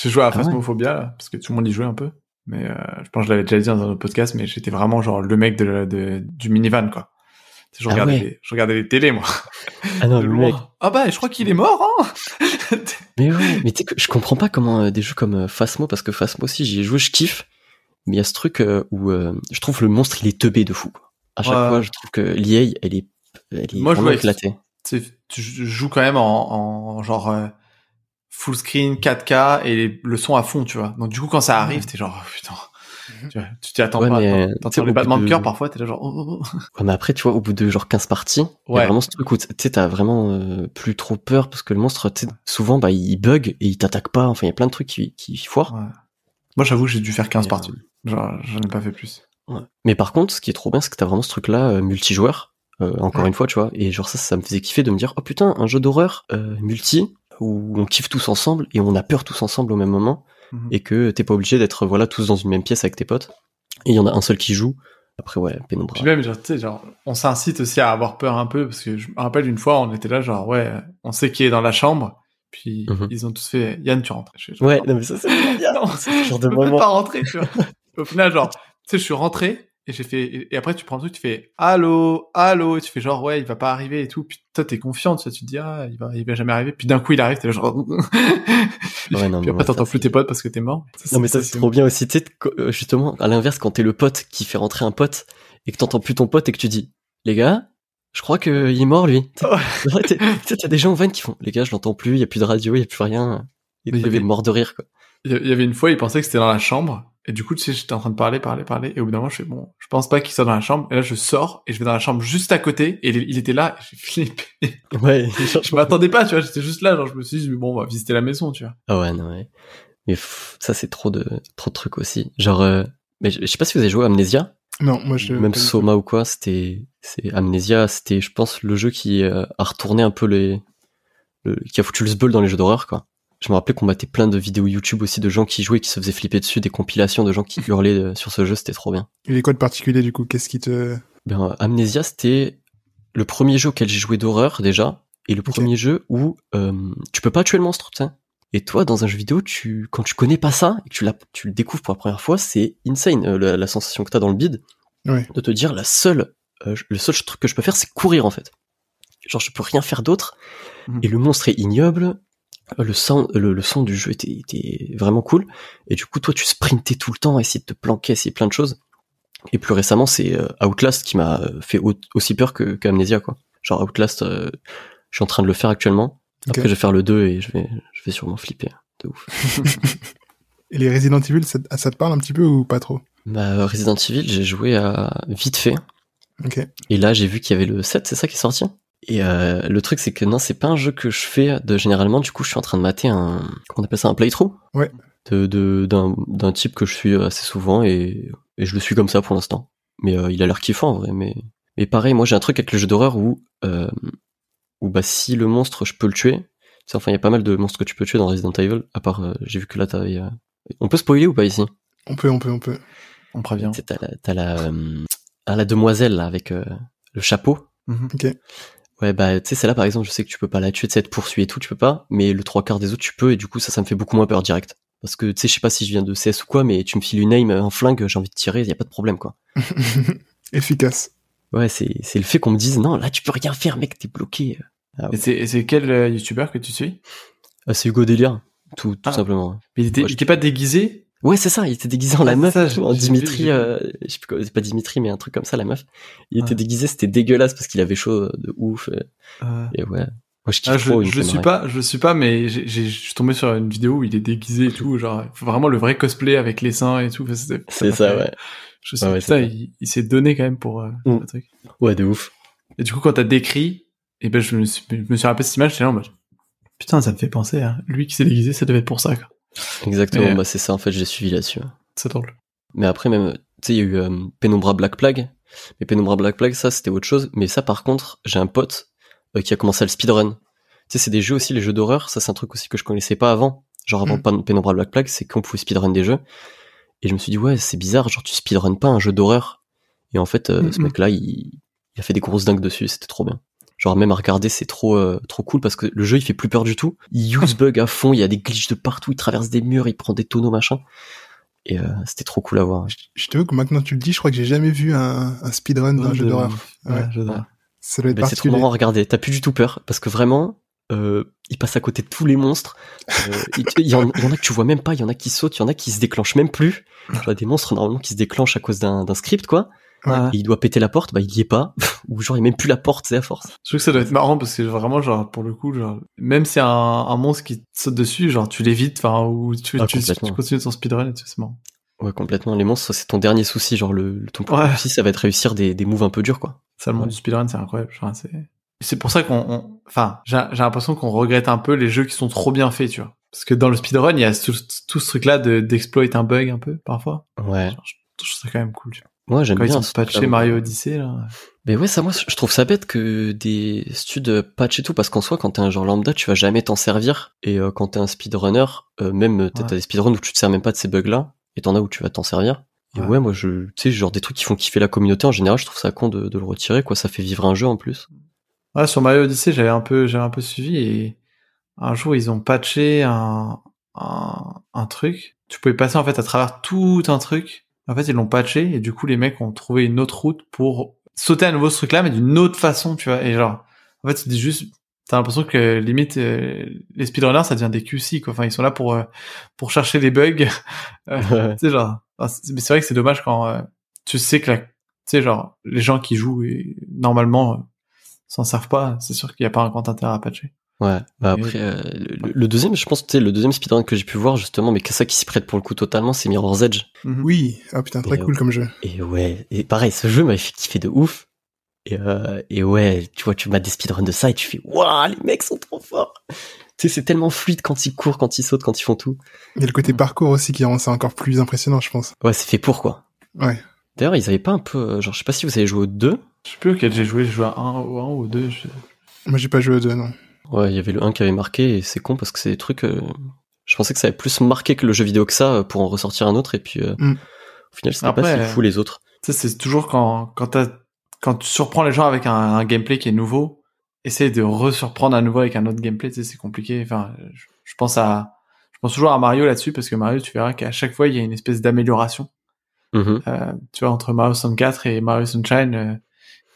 J'ai joué à Phasmophobia là, parce que tout le monde y jouait un peu, mais je pense que je l'avais déjà dit dans un autre podcast, mais j'étais vraiment genre le mec du minivan quoi. Tu sais, je regardais les télés moi. Ah non le mec. Ah bah je crois qu'il est mort hein. Mais ouais, mais tu sais que je comprends pas comment des jeux comme Phasmo, parce que Phasmo aussi j'y ai joué, je kiffe. Mais il y a ce truc où je trouve le monstre, il est teubé de fou. À chaque fois, je trouve que l'IA, elle est moi, vraiment éclatée. Tu joues quand même en genre full screen, 4K et le son à fond, tu vois. Donc du coup, quand ça arrive, t'es genre, oh, putain, tu t'y attends pas. Mais, t'entends les battements de cœur parfois, t'es là genre... Oh. Ouais, mais après, tu vois, au bout de genre 15 parties, il y a vraiment ce truc où t'as vraiment plus trop peur parce que le monstre, souvent, bah, il bug et il t'attaque pas. Enfin, il y a plein de trucs qui foirent. Ouais. Moi, j'avoue, j'ai dû faire 15 parties. Genre, j'en ai pas fait plus. Ouais. Mais par contre, ce qui est trop bien, c'est que t'as vraiment ce truc-là multijoueur, encore une fois, tu vois. Et genre ça me faisait kiffer de me dire, oh putain, un jeu d'horreur multi, où on kiffe tous ensemble et on a peur tous ensemble au même moment, et que t'es pas obligé d'être voilà tous dans une même pièce avec tes potes. Et il y en a un seul qui joue. Après ouais, Penumbra. Puis même genre, tu sais, genre, on s'incite aussi à avoir peur un peu, parce que je me rappelle une fois, on était là genre ouais, on sait qui est dans la chambre. Puis ils ont tous fait Yann, tu rentres. Ouais, non mais ça c'est bien. Non, c'est genre de moment. Pas rentrer, tu vois. Au final, genre, tu sais, je suis rentré et j'ai fait. Et après, tu prends le truc, tu fais allô, et tu fais genre, ouais, il va pas arriver et tout. Puis toi, t'es confiant, tu dis, ah, il va jamais arriver. Puis d'un coup, il arrive, t'es là, genre. Ouais, non, puis après, t'entends plus tes potes parce que t'es mort. Ça, non, mais ça, c'est trop bien aussi, tu sais, justement, à l'inverse, quand t'es le pote qui fait rentrer un pote et que t'entends plus ton pote et que tu dis, les gars, je crois qu'il est mort, lui. T'as des gens au van qui font, les gars, je l'entends plus, il y a plus de radio, il y a plus rien. Il est mort de rire, quoi. Il y avait une fois, il pensait que c'était dans la chambre. Et du coup, tu sais, j'étais en train de parler, et au bout d'un moment, je fais, bon, je pense pas qu'il soit dans la chambre, et là, je sors, et je vais dans la chambre juste à côté, et il était là, et j'ai flippé. Ouais. Je m'attendais pas, tu vois, j'étais juste là, genre, je me suis dit, bon, on va visiter la maison, tu vois. Ah ouais, non, ouais. Mais ça, c'est trop de trucs aussi. Genre, mais je sais pas si vous avez joué à Amnesia. Non, moi je... Même Soma ou quoi, c'est Amnesia, c'était, je pense, le jeu qui a retourné un peu qui a foutu le sbeul dans les jeux d'horreur, quoi. Je me rappelais qu'on battait plein de vidéos YouTube aussi de gens qui jouaient, qui se faisaient flipper dessus, des compilations de gens qui hurlaient sur ce jeu, c'était trop bien. Il y avait quoi de particulier, du coup? Qu'est-ce qui te... Ben, Amnesia, c'était le premier jeu auquel j'ai joué d'horreur, déjà, et le premier jeu où tu peux pas tuer le monstre, putain. Et toi, dans un jeu vidéo, quand tu connais pas ça, et que tu le découvres pour la première fois, c'est insane, la sensation que t'as dans le bide, de te dire, le seul truc que je peux faire, c'est courir, en fait. Genre, je peux rien faire d'autre, et le monstre est ignoble, le son du jeu était vraiment cool, et du coup, toi, tu sprintais tout le temps, essayer de te planquer, essayer plein de choses. Et plus récemment, c'est Outlast qui m'a fait aussi peur qu'Amnesia, quoi. Genre, Outlast, je suis en train de le faire actuellement. Après, je vais faire le 2 et je vais sûrement flipper. De ouf. Et les Resident Evil, ça te parle un petit peu ou pas trop? Bah, Resident Evil, j'ai joué à vite fait. Okay. Et là, j'ai vu qu'il y avait le 7, c'est ça qui est sorti? Et le truc, c'est que non, c'est pas un jeu que je fais généralement. Du coup, je suis en train de mater un... Comment on appelle ça? Un playthrough? Ouais. D'un type que je suis assez souvent et je le suis comme ça pour l'instant. Mais il a l'air kiffant, en vrai. Mais pareil, moi, j'ai un truc avec le jeu d'horreur où bah si le monstre je peux le tuer, c'est, enfin il y a pas mal de monstres que tu peux tuer dans Resident Evil, à part j'ai vu que là t'avais on peut spoiler ou pas ici? On peut on prévient. C'est t'as la demoiselle là avec le chapeau. Okay. Ouais, bah tu sais celle-là par exemple, je sais que tu peux pas la tuer, tu sais, te poursuit et tout, tu peux pas, mais le 3/4 des autres tu peux, et du coup ça me fait beaucoup moins peur direct, parce que tu sais, je sais pas si je viens de CS ou quoi, mais tu me files une aim, un flingue, j'ai envie de tirer, y a pas de problème, quoi. Efficace. Ouais, c'est le fait qu'on me dise non, là tu peux rien faire, mec, t'es bloqué. Ah, ouais. Et c'est quel youtubeur que tu suis? C'est Hugo Delia, tout simplement. Mais il était pas déguisé? Ouais, c'est ça, il était déguisé en la meuf, en Dimitri, je sais plus quoi, c'est pas Dimitri, mais un truc comme ça, la meuf. Il était déguisé, c'était dégueulasse parce qu'il avait chaud de ouf. Et ouais. Moi, je kiffe trop. Je le suis pas, mais je suis tombé sur une vidéo où il est déguisé et tout, genre vraiment le vrai cosplay avec les seins et tout. C'est ça, ouais. Je sais que ça, il s'est donné quand même pour le truc. Ouais, de ouf. Et du coup, quand t'as décrit, et ben je me suis rappelé cette image, j'étais là en mode putain, ça me fait penser à lui qui s'est déguisé, ça devait être pour ça, quoi. Exactement, mais, bah c'est ça en fait, j'ai suivi là-dessus. C'est drôle. Mais après, même, tu sais, il y a eu Penumbra Black Plague. Mais Penumbra Black Plague, ça c'était autre chose. Mais ça, par contre, j'ai un pote qui a commencé à le speedrun. Tu sais, c'est des jeux aussi, les jeux d'horreur, ça c'est un truc aussi que je connaissais pas avant. Genre avant Penumbra Black Plague, c'est qu'on pouvait speedrun des jeux. Et je me suis dit, ouais, c'est bizarre, genre tu speedruns pas un jeu d'horreur. Et en fait, ce mec-là, il a fait des grosses dingues dessus, c'était trop bien. Genre même à regarder, c'est trop cool, parce que le jeu, il fait plus peur du tout. Il use bug à fond, il y a des glitches de partout, il traverse des murs, il prend des tonneaux, machin. Et c'était trop cool à voir. Je t'avoue que maintenant tu le dis, je crois que j'ai jamais vu un speedrun d'un jeu d'horreur. Ouais, jeu d'horreur. Ça doit être particulier. C'est trop marrant à regarder, t'as plus du tout peur, parce que vraiment... il passe à côté de tous les monstres. Il y en a que tu vois même pas, il y en a qui sautent, il y en a qui se déclenchent même plus. Genre des monstres normalement qui se déclenchent à cause d'un script, quoi. Ouais. Et il doit péter la porte, bah il y est pas. Ou genre il y a même plus la porte, c'est à force. Je trouve que ça doit être marrant parce que vraiment genre pour le coup, genre même si un monstre qui te saute dessus, genre tu l'évites, enfin ou tu continues ton speedrun et tout, c'est marrant. Ouais, complètement. Les monstres, c'est ton dernier souci, genre ton premier souci, ça va être réussir des moves un peu durs, quoi. Ça, le monde du speedrun, c'est incroyable. Genre, c'est pour ça enfin, j'ai l'impression qu'on regrette un peu les jeux qui sont trop bien faits, tu vois. Parce que dans le speedrun, il y a tout ce truc-là d'exploit un bug un peu, parfois. Ouais. Genre, je trouve ça quand même cool, tu vois. Moi, j'aime bien. Quand ils ont patché Mario Odyssey, là. Mais ouais, ça, moi, je trouve ça bête que des studs patchent et tout, parce qu'en soi, quand t'es un genre lambda, tu vas jamais t'en servir. Et quand t'es un speedrunner, même, t'as des speedruns où tu te sers même pas de ces bugs-là, et t'en as où tu vas t'en servir. Et ouais, moi, tu sais, genre des trucs qui font kiffer la communauté, en général, je trouve ça con de le retirer, quoi. Ça fait vivre un jeu, en plus. Ouais, sur Mario Odyssey, j'avais un peu suivi, et un jour, ils ont patché un truc. Tu pouvais passer, en fait, à travers tout un truc. En fait, ils l'ont patché, et du coup, les mecs ont trouvé une autre route pour sauter à nouveau ce truc-là, mais d'une autre façon, tu vois. Et genre, en fait, tu dis juste, t'as l'impression que, limite, les speedrunners, ça devient des QC, quoi. Enfin, ils sont là pour chercher les bugs. Tu sais, genre, enfin, mais c'est vrai que c'est dommage quand tu sais que tu sais, genre, les gens qui jouent, normalement, s'en servent pas, c'est sûr qu'il n'y a pas un grand intérêt à patcher. Ouais, bah après, le deuxième, je pense, tu sais, le deuxième speedrun que j'ai pu voir, justement, mais que ça qui s'y prête pour le coup totalement, c'est Mirror's Edge. Oui, ah putain, très cool comme jeu. Et ouais, et pareil, ce jeu m'avait fait kiffer de ouf. Et ouais, tu vois, tu mets des speedruns de ça et tu fais, waouh, les mecs sont trop forts. Tu sais, c'est tellement fluide quand ils courent, quand ils sautent, quand ils font tout. Il y a le côté parcours aussi qui rend ça encore plus impressionnant, je pense. Ouais, c'est fait pour, quoi. Ouais. D'ailleurs, ils avaient pas un peu... Genre, je sais pas si vous avez joué au 2. Je sais plus auquel j'ai joué à 1 ou 1 ou 2. Moi, j'ai pas joué au 2, non. Ouais, il y avait le 1 qui avait marqué, et c'est con, parce que c'est des trucs... Je pensais que ça avait plus marqué que le jeu vidéo que ça, pour en ressortir un autre, et puis... Au final, c'était après, pas si fou, les autres. Tu sais, c'est toujours quand tu surprends les gens avec un gameplay qui est nouveau, essayer de resurprendre à nouveau avec un autre gameplay, tu sais, c'est compliqué. Enfin, je pense toujours à Mario là-dessus, parce que Mario, tu verras qu'à chaque fois, il y a une espèce d'amélioration. Mm-hmm. Tu vois, entre Mario 64 et Mario Sunshine,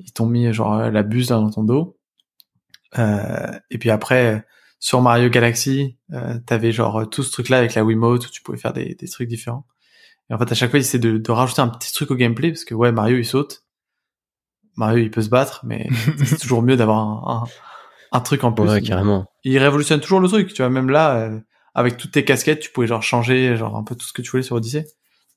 ils t'ont mis genre la buse là dans ton dos. Et puis après, sur Mario Galaxy, t'avais genre tout ce truc-là avec la Wiimote, où tu pouvais faire des trucs différents. Et en fait, à chaque fois, ils essaient de rajouter un petit truc au gameplay, parce que ouais, Mario, il saute. Mario, il peut se battre, mais c'est toujours mieux d'avoir un truc en plus. Ouais, carrément. Il révolutionne toujours le truc, tu vois. Même là, avec toutes tes casquettes, tu pouvais genre changer genre un peu tout ce que tu voulais sur Odyssey.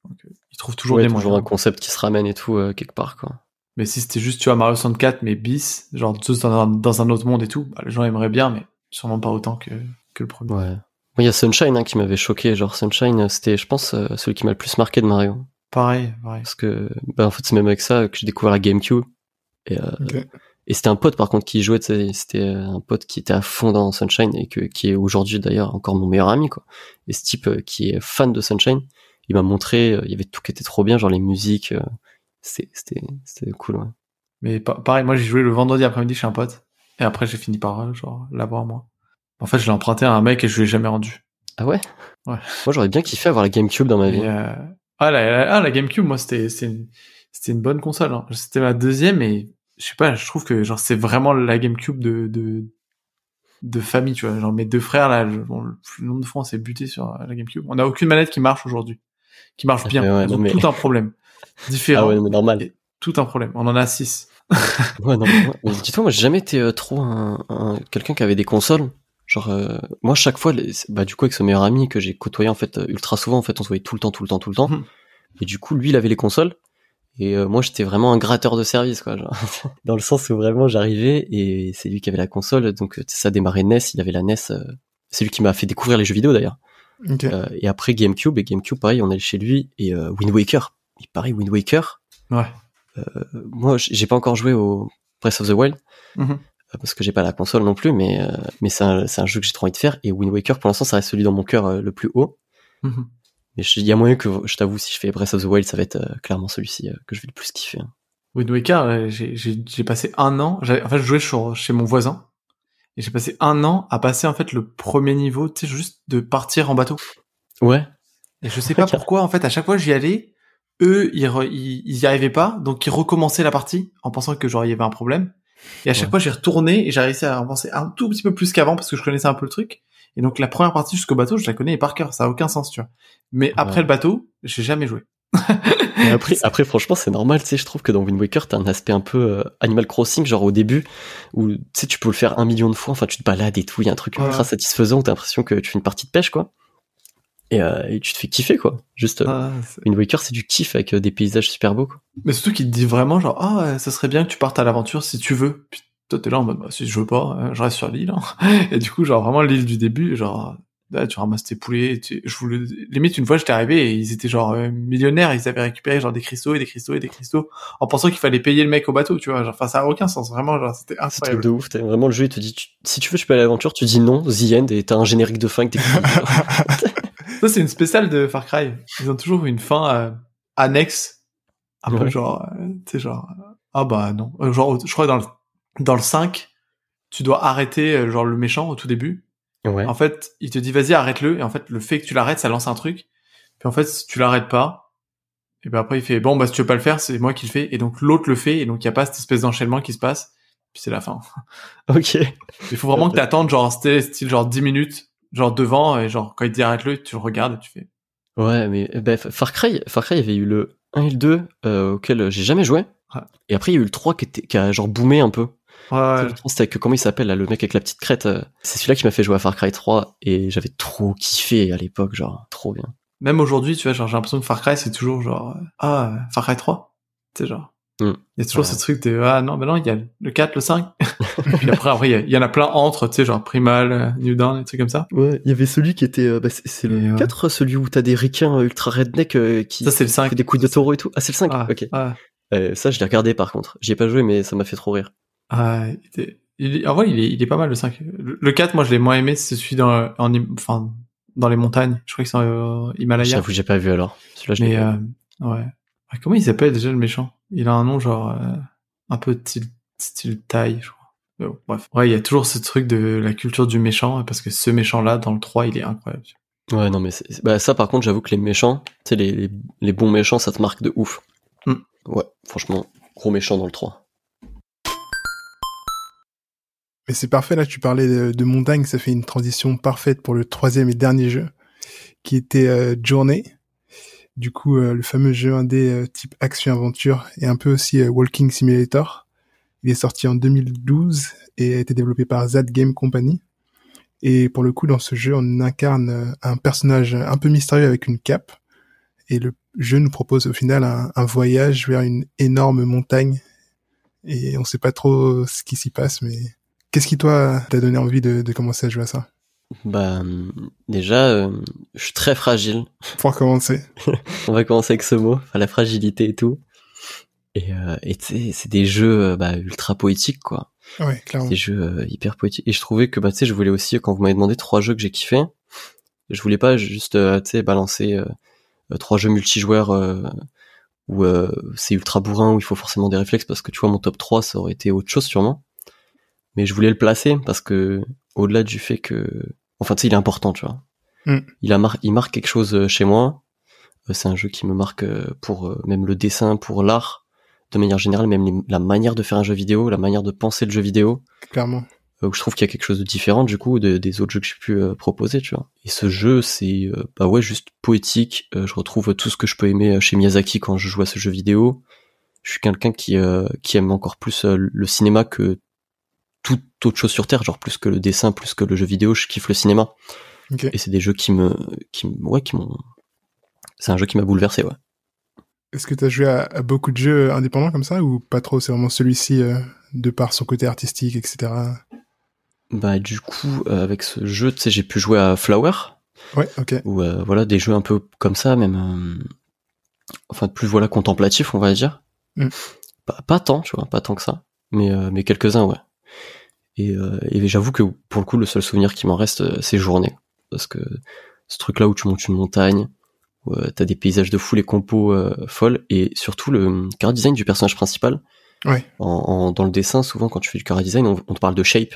Donc, il trouve toujours des moyens. Toujours un concept qui se ramène et tout, quelque part, quoi. Mais si c'était juste, tu vois, Mario 64, mais bis, genre dans un autre monde et tout, bah, les gens aimeraient bien, mais sûrement pas autant que le premier. Ouais. Il y a Sunshine, qui m'avait choqué. Genre, Sunshine, c'était, je pense, celui qui m'a le plus marqué de Mario. Pareil. Parce que, en fait, c'est même avec ça que j'ai découvert la GameCube. Et c'était un pote, par contre, qui jouait, c'était un pote qui était à fond dans Sunshine et qui est aujourd'hui, d'ailleurs, encore mon meilleur ami, quoi. Et ce type qui est fan de Sunshine, il m'a montré, il y avait tout qui était trop bien, genre les musiques, c'était cool, ouais. Mais pareil, moi, j'ai joué le vendredi après-midi chez un pote. Et après, j'ai fini par, genre, l'avoir, moi. En fait, je l'ai emprunté à un mec et je lui ai jamais rendu. Ah ouais? Ouais. Moi, j'aurais bien kiffé avoir la GameCube dans ma vie. La GameCube, moi, c'était une bonne console, hein. C'était ma deuxième et je sais pas, je trouve que genre c'est vraiment la GameCube de famille, tu vois. Genre mes deux frères là, le plus nombre de fois on s'est buté sur la GameCube. On a aucune manette qui marche aujourd'hui. Qui marche bien. Ouais, ils ont tout un problème. Différent. Ah ouais, mais normal. Tout un problème. On en a 6. Ouais, non, mais dis-toi, moi j'ai jamais été trop quelqu'un qui avait des consoles. Genre moi chaque fois du coup avec ce meilleur ami que j'ai côtoyé en fait ultra souvent en fait on se voyait tout le temps et du coup lui il avait les consoles et moi j'étais vraiment un gratteur de service quoi genre dans le sens où vraiment j'arrivais et c'est lui qui avait la console donc ça démarrait NES, il avait la NES, c'est lui qui m'a fait découvrir les jeux vidéo d'ailleurs. Okay. Et après GameCube pareil on allait chez lui et Wind Waker ouais. Moi j'ai pas encore joué au Breath of the Wild. Mm-hmm. Parce que j'ai pas la console non plus, mais c'est un jeu que j'ai trop envie de faire. Et Wind Waker, pour l'instant, ça reste celui dans mon cœur le plus haut. Mm-hmm. Mais il y a moyen que, je t'avoue, si je fais Breath of the Wild, ça va être clairement celui-ci que je vais le plus kiffer. Hein. Wind Waker, j'ai passé un an. Je jouais chez mon voisin et j'ai passé un an à passer en fait le premier niveau, tu sais, juste de partir en bateau. Ouais. Et je sais pas pourquoi, en fait, à chaque fois j'y allais, eux ils y arrivaient pas, donc ils recommençaient la partie en pensant que genre il y avait un problème. Et à chaque fois, j'ai retourné et j'ai réussi à avancer un tout petit peu plus qu'avant parce que je connaissais un peu le truc. Et donc, la première partie jusqu'au bateau, je la connais par cœur. Ça a aucun sens, tu vois. Mais après le bateau, j'ai jamais joué. Et après, franchement, c'est normal, tu sais. Je trouve que dans Wind Waker, t'as un aspect un peu Animal Crossing, genre au début, où tu sais, tu peux le faire 1 million de fois. Enfin, tu te balades et tout. Il y a un truc ultra satisfaisant où t'as l'impression que tu fais une partie de pêche, quoi. Et tu te fais kiffer, quoi. Juste, Wind Waker, c'est du kiff avec des paysages super beaux, quoi. Mais surtout qu'il te dit vraiment, genre, ça serait bien que tu partes à l'aventure si tu veux. Puis toi, t'es là en mode, si je veux pas, je reste sur l'île. Hein. Et du coup, genre, vraiment, l'île du début, genre, là, tu ramasses tes poulets. Limite, une fois, j'étais arrivé et ils étaient genre millionnaires. Ils avaient récupéré, genre, des cristaux en pensant qu'il fallait payer le mec au bateau, tu vois. Genre, enfin, ça a aucun sens. Vraiment, genre, c'était incroyable. C'est de ouf. T'as vraiment le jeu, il te dit, si tu veux, je peux aller à l'aventure. Tu dis non, the end, et t'as un générique de fin avec tes cristaux. Ça, c'est une spéciale de Far Cry. Ils ont toujours une fin annexe. Un peu genre, tu sais, genre, non. Genre, je crois que dans le 5, tu dois arrêter genre le méchant au tout début. Ouais. En fait, il te dit, vas-y, arrête-le. Et en fait, le fait que tu l'arrêtes, ça lance un truc. Puis en fait, si tu l'arrêtes pas, et ben après, il fait, bon, si tu veux pas le faire, c'est moi qui le fais. Et donc, l'autre le fait. Et donc, il n'y a pas cette espèce d'enchaînement qui se passe. Puis c'est la fin. Ok. Il faut vraiment que t'attendes, genre, style, genre 10 minutes. Genre devant, et genre, quand il te dit arrête-le, tu le regardes et tu fais... Ouais, mais Far Cry, il y avait eu le 1 et le 2, auquel j'ai jamais joué. Ouais. Et après, il y a eu le 3 qui a genre boomé un peu. Ouais. Le 3, c'était avec, comment il s'appelle, là, le mec avec la petite crête. C'est celui-là qui m'a fait jouer à Far Cry 3, et j'avais trop kiffé à l'époque, genre, trop bien. Même aujourd'hui, tu vois, genre, j'ai l'impression que Far Cry, c'est toujours genre... Far Cry 3, tu sais, genre... Il y a toujours ce truc de ah non, ben non, il y a le 4, le 5. Puis après il y en a plein entre, tu sais, genre Primal, New Dawn, des trucs comme ça. Ouais, il y avait celui qui était, bah, c'est le 4, celui où t'as des ricains ultra redneck qui fait des coups de taureau et tout. Ah, c'est le 5, ok. Ah. Ça, je l'ai regardé par contre. J'y ai pas joué, mais ça m'a fait trop rire. Ah, en vrai, il est pas mal le 5. Le 4, moi je l'ai moins aimé, c'est celui dans les montagnes. Je crois que c'est en Himalaya. J'avoue, j'ai pas vu alors. Celui-là, je l'ai pas vu. Ouais. Comment il s'appelle déjà le méchant ? Il a un nom genre un peu style Thaï, je crois. Mais bon, bref. Ouais, il y a toujours ce truc de la culture du méchant, parce que ce méchant-là, dans le 3, il est incroyable. Ouais, non, mais bah, ça, par contre, j'avoue que les méchants, tu sais, les bons méchants, ça te marque de ouf. Mm. Ouais, franchement, gros méchant dans le 3. Mais c'est parfait, là, tu parlais de montagne, ça fait une transition parfaite pour le troisième et dernier jeu, qui était Journey. Du coup, le fameux jeu indé type action-aventure et un peu aussi Walking Simulator. Il est sorti en 2012 et a été développé par Zad Game Company. Et pour le coup, dans ce jeu, on incarne un personnage un peu mystérieux avec une cape. Et le jeu nous propose au final un voyage vers une énorme montagne. Et on ne sait pas trop ce qui s'y passe, mais qu'est-ce qui, toi, t'a donné envie de commencer à jouer à ça ? Bah, déjà, je suis très fragile. Pour commencer. On va commencer avec ce mot, enfin, la fragilité et tout. Et tu sais, c'est des jeux, bah, ultra poétiques, quoi. Ouais, clairement. Des jeux hyper poétiques. Et je trouvais que, bah, tu sais, je voulais aussi, quand vous m'avez demandé 3 jeux que j'ai kiffé, je voulais pas juste, tu sais, balancer 3 jeux multijoueurs où c'est ultra bourrin, où il faut forcément des réflexes, parce que tu vois, mon top 3, ça aurait été autre chose, sûrement. Mais je voulais le placer, parce que, au-delà du fait que... Enfin, tu sais, il est important, tu vois. Mm. Il marque quelque chose chez moi. C'est un jeu qui me marque pour même le dessin, pour l'art, de manière générale, même la manière de faire un jeu vidéo, la manière de penser le jeu vidéo. Clairement. Où je trouve qu'il y a quelque chose de différent, du coup, des autres jeux que j'ai pu proposer, tu vois. Et ce jeu, c'est bah ouais, juste poétique. Je retrouve tout ce que je peux aimer chez Miyazaki quand je joue à ce jeu vidéo. Je suis quelqu'un qui aime encore plus le cinéma que toute autre chose sur Terre, genre plus que le dessin, plus que le jeu vidéo, je kiffe le cinéma. Okay. Et c'est des jeux qui m'ont... C'est un jeu qui m'a bouleversé, ouais. Est-ce que t'as joué à beaucoup de jeux indépendants comme ça, ou pas trop ? C'est vraiment celui-ci, de par son côté artistique, etc. Bah, du coup, avec ce jeu, tu sais, j'ai pu jouer à Flower. Ouais, ok. Ou voilà, des jeux un peu comme ça, même... Enfin, plus, voilà, contemplatif, on va dire. Mm. Pas tant, tu vois, pas tant que ça. Mais quelques-uns, ouais. Et j'avoue que pour le coup le seul souvenir qui m'en reste c'est Journée, parce que ce truc là où tu montes une montagne, où t'as des paysages de fou, les compos folles, et surtout le chara design du personnage principal. Ouais. Dans le dessin, souvent quand tu fais du chara design on te parle de shape,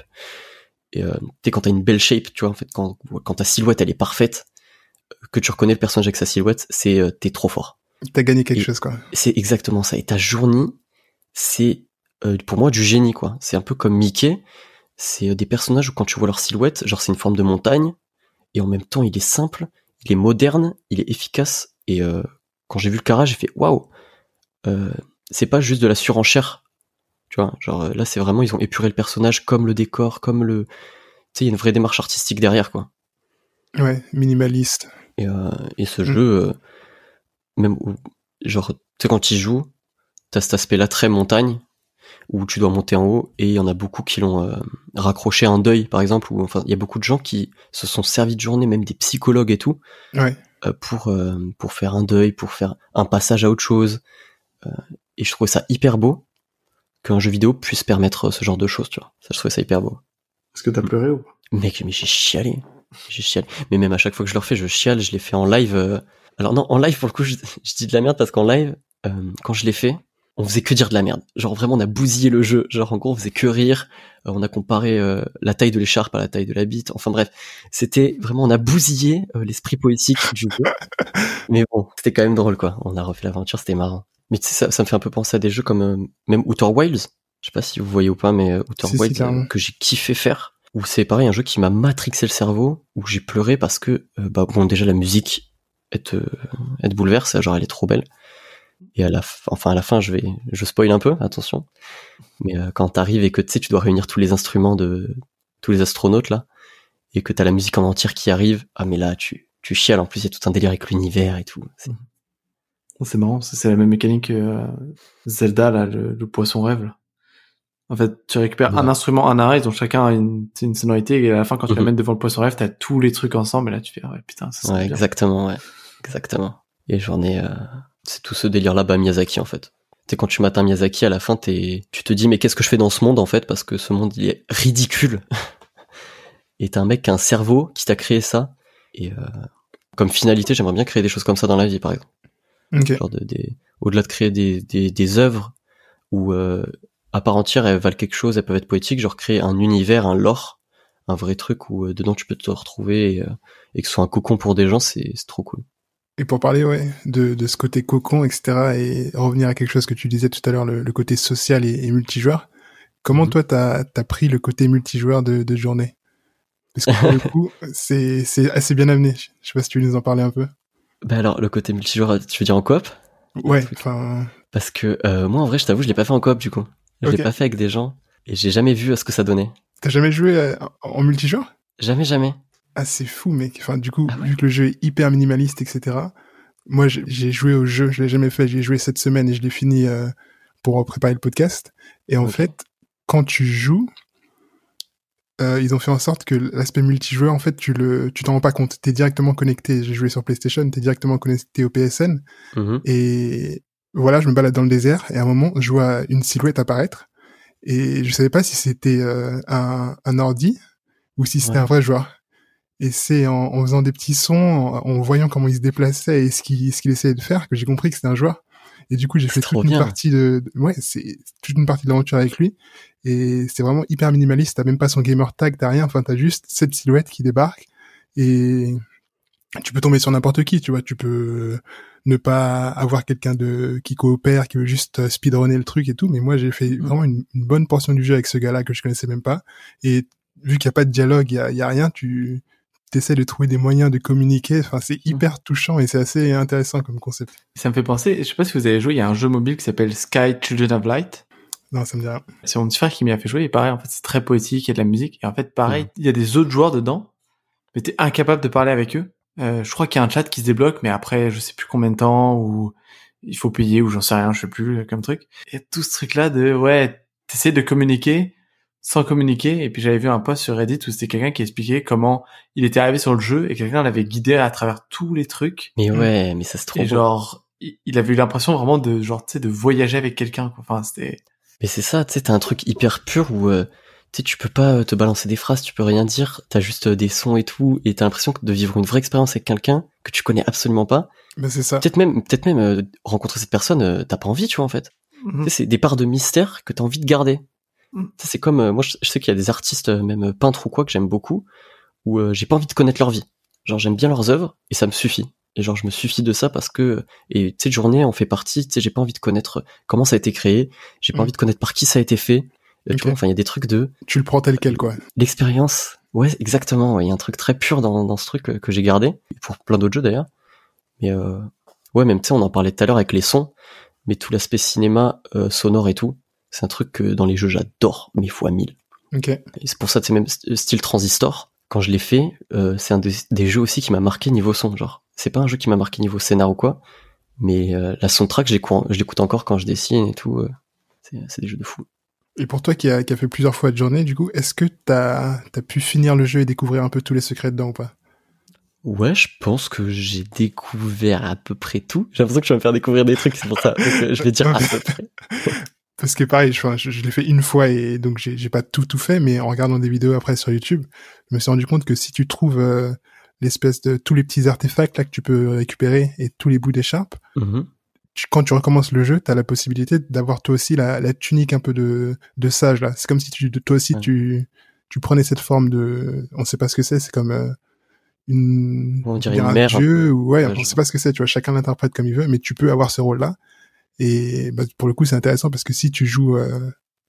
et t'es quand t'as une belle shape, tu vois, en fait quand ta silhouette elle est parfaite, que tu reconnais le personnage avec sa silhouette, c'est t'es trop fort, t'as gagné quelque chose, quoi. C'est exactement ça. Et ta Journée, c'est pour moi du génie, quoi. C'est un peu comme Mickey, c'est des personnages où quand tu vois leur silhouette, genre c'est une forme de montagne, et en même temps il est simple, il est moderne, il est efficace, et quand j'ai vu le chara, j'ai fait waouh, c'est pas juste de la surenchère, tu vois, genre là c'est vraiment, ils ont épuré le personnage, comme le décor, comme le... Tu sais, il y a une vraie démarche artistique derrière, quoi. Ouais, minimaliste. Et ce jeu, même genre, tu sais, quand il joue, t'as cet aspect là très montagne, où tu dois monter en haut, et il y en a beaucoup qui l'ont raccroché à un deuil, par exemple, ou enfin il y a beaucoup de gens qui se sont servis de Journée, même des psychologues et tout, ouais. Pour faire un deuil, pour faire un passage à autre chose, et je trouvais ça hyper beau qu'un jeu vidéo puisse permettre ce genre de choses, tu vois. Ça, je trouvais ça hyper beau. Est-ce que t'as pleuré ou... Mec, mais j'ai chialé, mais même à chaque fois que je le refais, je chiale. Je l'ai fait en live, alors non, en live pour le coup je dis de la merde, parce qu'en live quand je l'ai fait, on faisait que dire de la merde. Genre vraiment, on a bousillé le jeu. Genre en gros, on faisait que rire. On a comparé la taille de l'écharpe à la taille de la bite. Enfin bref, c'était vraiment, on a bousillé l'esprit poétique du jeu. Mais bon, c'était quand même drôle, quoi. On a refait l'aventure, c'était marrant. Mais tu sais, ça me fait un peu penser à des jeux comme même Outer Wilds. Je sais pas si vous voyez ou pas, mais Outer Wilds, que j'ai kiffé faire. Où c'est pareil, un jeu qui m'a matrixé le cerveau, où j'ai pleuré parce que bon, déjà la musique, elle te bouleverse. Genre elle est trop belle. Et à la fin, je spoil un peu, attention. Mais quand t'arrives et que tu sais, tu dois réunir tous les instruments de tous les astronautes là, et que t'as la musique en entière qui arrive, ah mais là tu chiales. En plus, il y a tout un délire avec l'univers et tout. C'est marrant, c'est la même mécanique que Zelda, là, le poisson rêve. Là. En fait, tu récupères un instrument, un arrêt, donc chacun a une sonorité, et à la fin, quand tu la mets devant le poisson rêve, t'as tous les trucs ensemble, et là, tu fais, ah ouais, putain, ça ouais, exactement, bien. Ouais, exactement. Et j'en ai, c'est tout ce délire là-bas, Miyazaki, en fait. Tu sais, quand tu m'atteins Miyazaki, à la fin, tu te dis, mais qu'est-ce que je fais dans ce monde, en fait, parce que ce monde, il est ridicule. Et t'as un mec qui a un cerveau, qui t'a créé ça, et comme finalité, j'aimerais bien créer des choses comme ça dans la vie, par exemple. Okay. Genre au-delà de créer des œuvres où à part entière elles valent quelque chose, elles peuvent être poétiques, genre créer un univers, un lore, un vrai truc où dedans tu peux te retrouver et que ce soit un cocon pour des gens, c'est trop cool. Et pour parler de ce côté cocon, etc., et revenir à quelque chose que tu disais tout à l'heure, le côté social et multijoueur, comment toi t'as pris le côté multijoueur de Journée? Parce que pour le coup c'est assez bien amené. Je sais pas si tu veux nous en parler un peu. Bah alors, le côté multijoueur, tu veux dire en coop? Ouais, enfin... Parce que moi, en vrai, je t'avoue, je l'ai pas fait en coop, du coup. Je l'ai pas fait avec des gens, et j'ai jamais vu ce que ça donnait. T'as jamais joué en multijoueur? Jamais. Ah, c'est fou, mec. Enfin, du coup, vu que le jeu est hyper minimaliste, etc., moi, j'ai joué au jeu, je l'ai jamais fait, j'ai joué cette semaine, et je l'ai fini pour préparer le podcast. Et en fait, quand tu joues... ils ont fait en sorte que l'aspect multijoueur, en fait, tu t'en rends pas compte. T'es directement connecté. J'ai joué sur PlayStation, t'es directement connecté au PSN. Et voilà, je me balade dans le désert et à un moment, je vois une silhouette apparaître. Et je savais pas si c'était un ordi ou si c'était un vrai joueur. Et c'est en faisant des petits sons, en voyant comment il se déplaçait et ce qu'il essayait de faire que j'ai compris que c'était un joueur. Et du coup, j'ai fait toute une partie c'est toute une partie de l'aventure avec lui. Et c'est vraiment hyper minimaliste. T'as même pas son gamer tag, t'as rien. Enfin, t'as juste cette silhouette qui débarque. Et tu peux tomber sur n'importe qui, tu vois. Tu peux ne pas avoir quelqu'un qui coopère, qui veut juste speedrunner le truc et tout. Mais moi, j'ai fait vraiment une bonne portion du jeu avec ce gars-là que je connaissais même pas. Et vu qu'il y a pas de dialogue, il y a rien. Tu t'essaies de trouver des moyens de communiquer. Enfin, c'est hyper touchant et c'est assez intéressant comme concept. Ça me fait penser, je sais pas si vous avez joué, il y a un jeu mobile qui s'appelle Sky Children of Light. Non, ça me dit rien. C'est mon petit frère qui m'y a fait jouer, et pareil, en fait, c'est très poétique, il y a de la musique, et en fait, pareil, il y a des autres joueurs dedans, mais t'es incapable de parler avec eux. Je crois qu'il y a un chat qui se débloque, mais après, je sais plus combien de temps, ou il faut payer, ou j'en sais rien, je sais plus, comme truc. Et tout ce truc-là t'essaies de communiquer, sans communiquer, et puis j'avais vu un post sur Reddit où c'était quelqu'un qui expliquait comment il était arrivé sur le jeu, et quelqu'un l'avait guidé à travers tous les trucs. Mais ouais, mais ça se trouve. Et genre, il avait eu l'impression vraiment de voyager avec quelqu'un, quoi. Enfin, c'était... Mais c'est ça, tu sais, t'as un truc hyper pur où tu peux pas te balancer des phrases, tu peux rien dire, t'as juste des sons et tout, et t'as l'impression de vivre une vraie expérience avec quelqu'un que tu connais absolument pas. Ben c'est ça. Peut-être même rencontrer cette personne, t'as pas envie, tu vois, en fait. Tu sais, c'est des parts de mystère que t'as envie de garder. Ça, c'est comme, moi, je sais qu'il y a des artistes, même peintres ou quoi, que j'aime beaucoup, où j'ai pas envie de connaître leur vie. Genre, j'aime bien leurs œuvres, et ça me suffit. Et genre, je me suffis de ça parce que, et tu sais, Journée en fait partie, tu sais, j'ai pas envie de connaître comment ça a été créé, j'ai pas envie de connaître par qui ça a été fait, tu vois, enfin, il y a des trucs Tu le prends tel quel, quoi. L'expérience, ouais, exactement, il y a un truc très pur dans ce truc que j'ai gardé, pour plein d'autres jeux d'ailleurs, mais ouais, même, tu sais, on en parlait tout à l'heure avec les sons, mais tout l'aspect cinéma, sonore et tout, c'est un truc que dans les jeux, j'adore, mais fois 1000. Et c'est pour ça, tu sais, même style Transistor, quand je l'ai fait, c'est un des jeux aussi qui m'a marqué niveau son, genre. C'est pas un jeu qui m'a marqué niveau scénar ou quoi, mais la soundtrack, je l'écoute encore quand je dessine et tout. C'est des jeux de fou. Et pour toi qui a fait plusieurs fois de Journée, du coup, est-ce que t'as pu finir le jeu et découvrir un peu tous les secrets dedans ou pas? Ouais, je pense que j'ai découvert à peu près tout. J'ai l'impression que je vais me faire découvrir des trucs, c'est pour ça. Donc, je vais dire à peu près. Parce que pareil, je l'ai fait une fois et donc j'ai pas tout fait, mais en regardant des vidéos après sur YouTube, je me suis rendu compte que si tu trouves... l'espèce de tous les petits artefacts là que tu peux récupérer et tous les bouts d'écharpe, quand tu recommences le jeu, t'as la possibilité d'avoir toi aussi la tunique un peu de sage là. C'est comme si tu prenais cette forme de, on sait pas ce que c'est comme on dirait une mère, dieu, ou on sait pas ce que c'est, tu vois, chacun l'interprète comme il veut, mais tu peux avoir ce rôle là. Et bah, pour le coup, c'est intéressant parce que si tu joues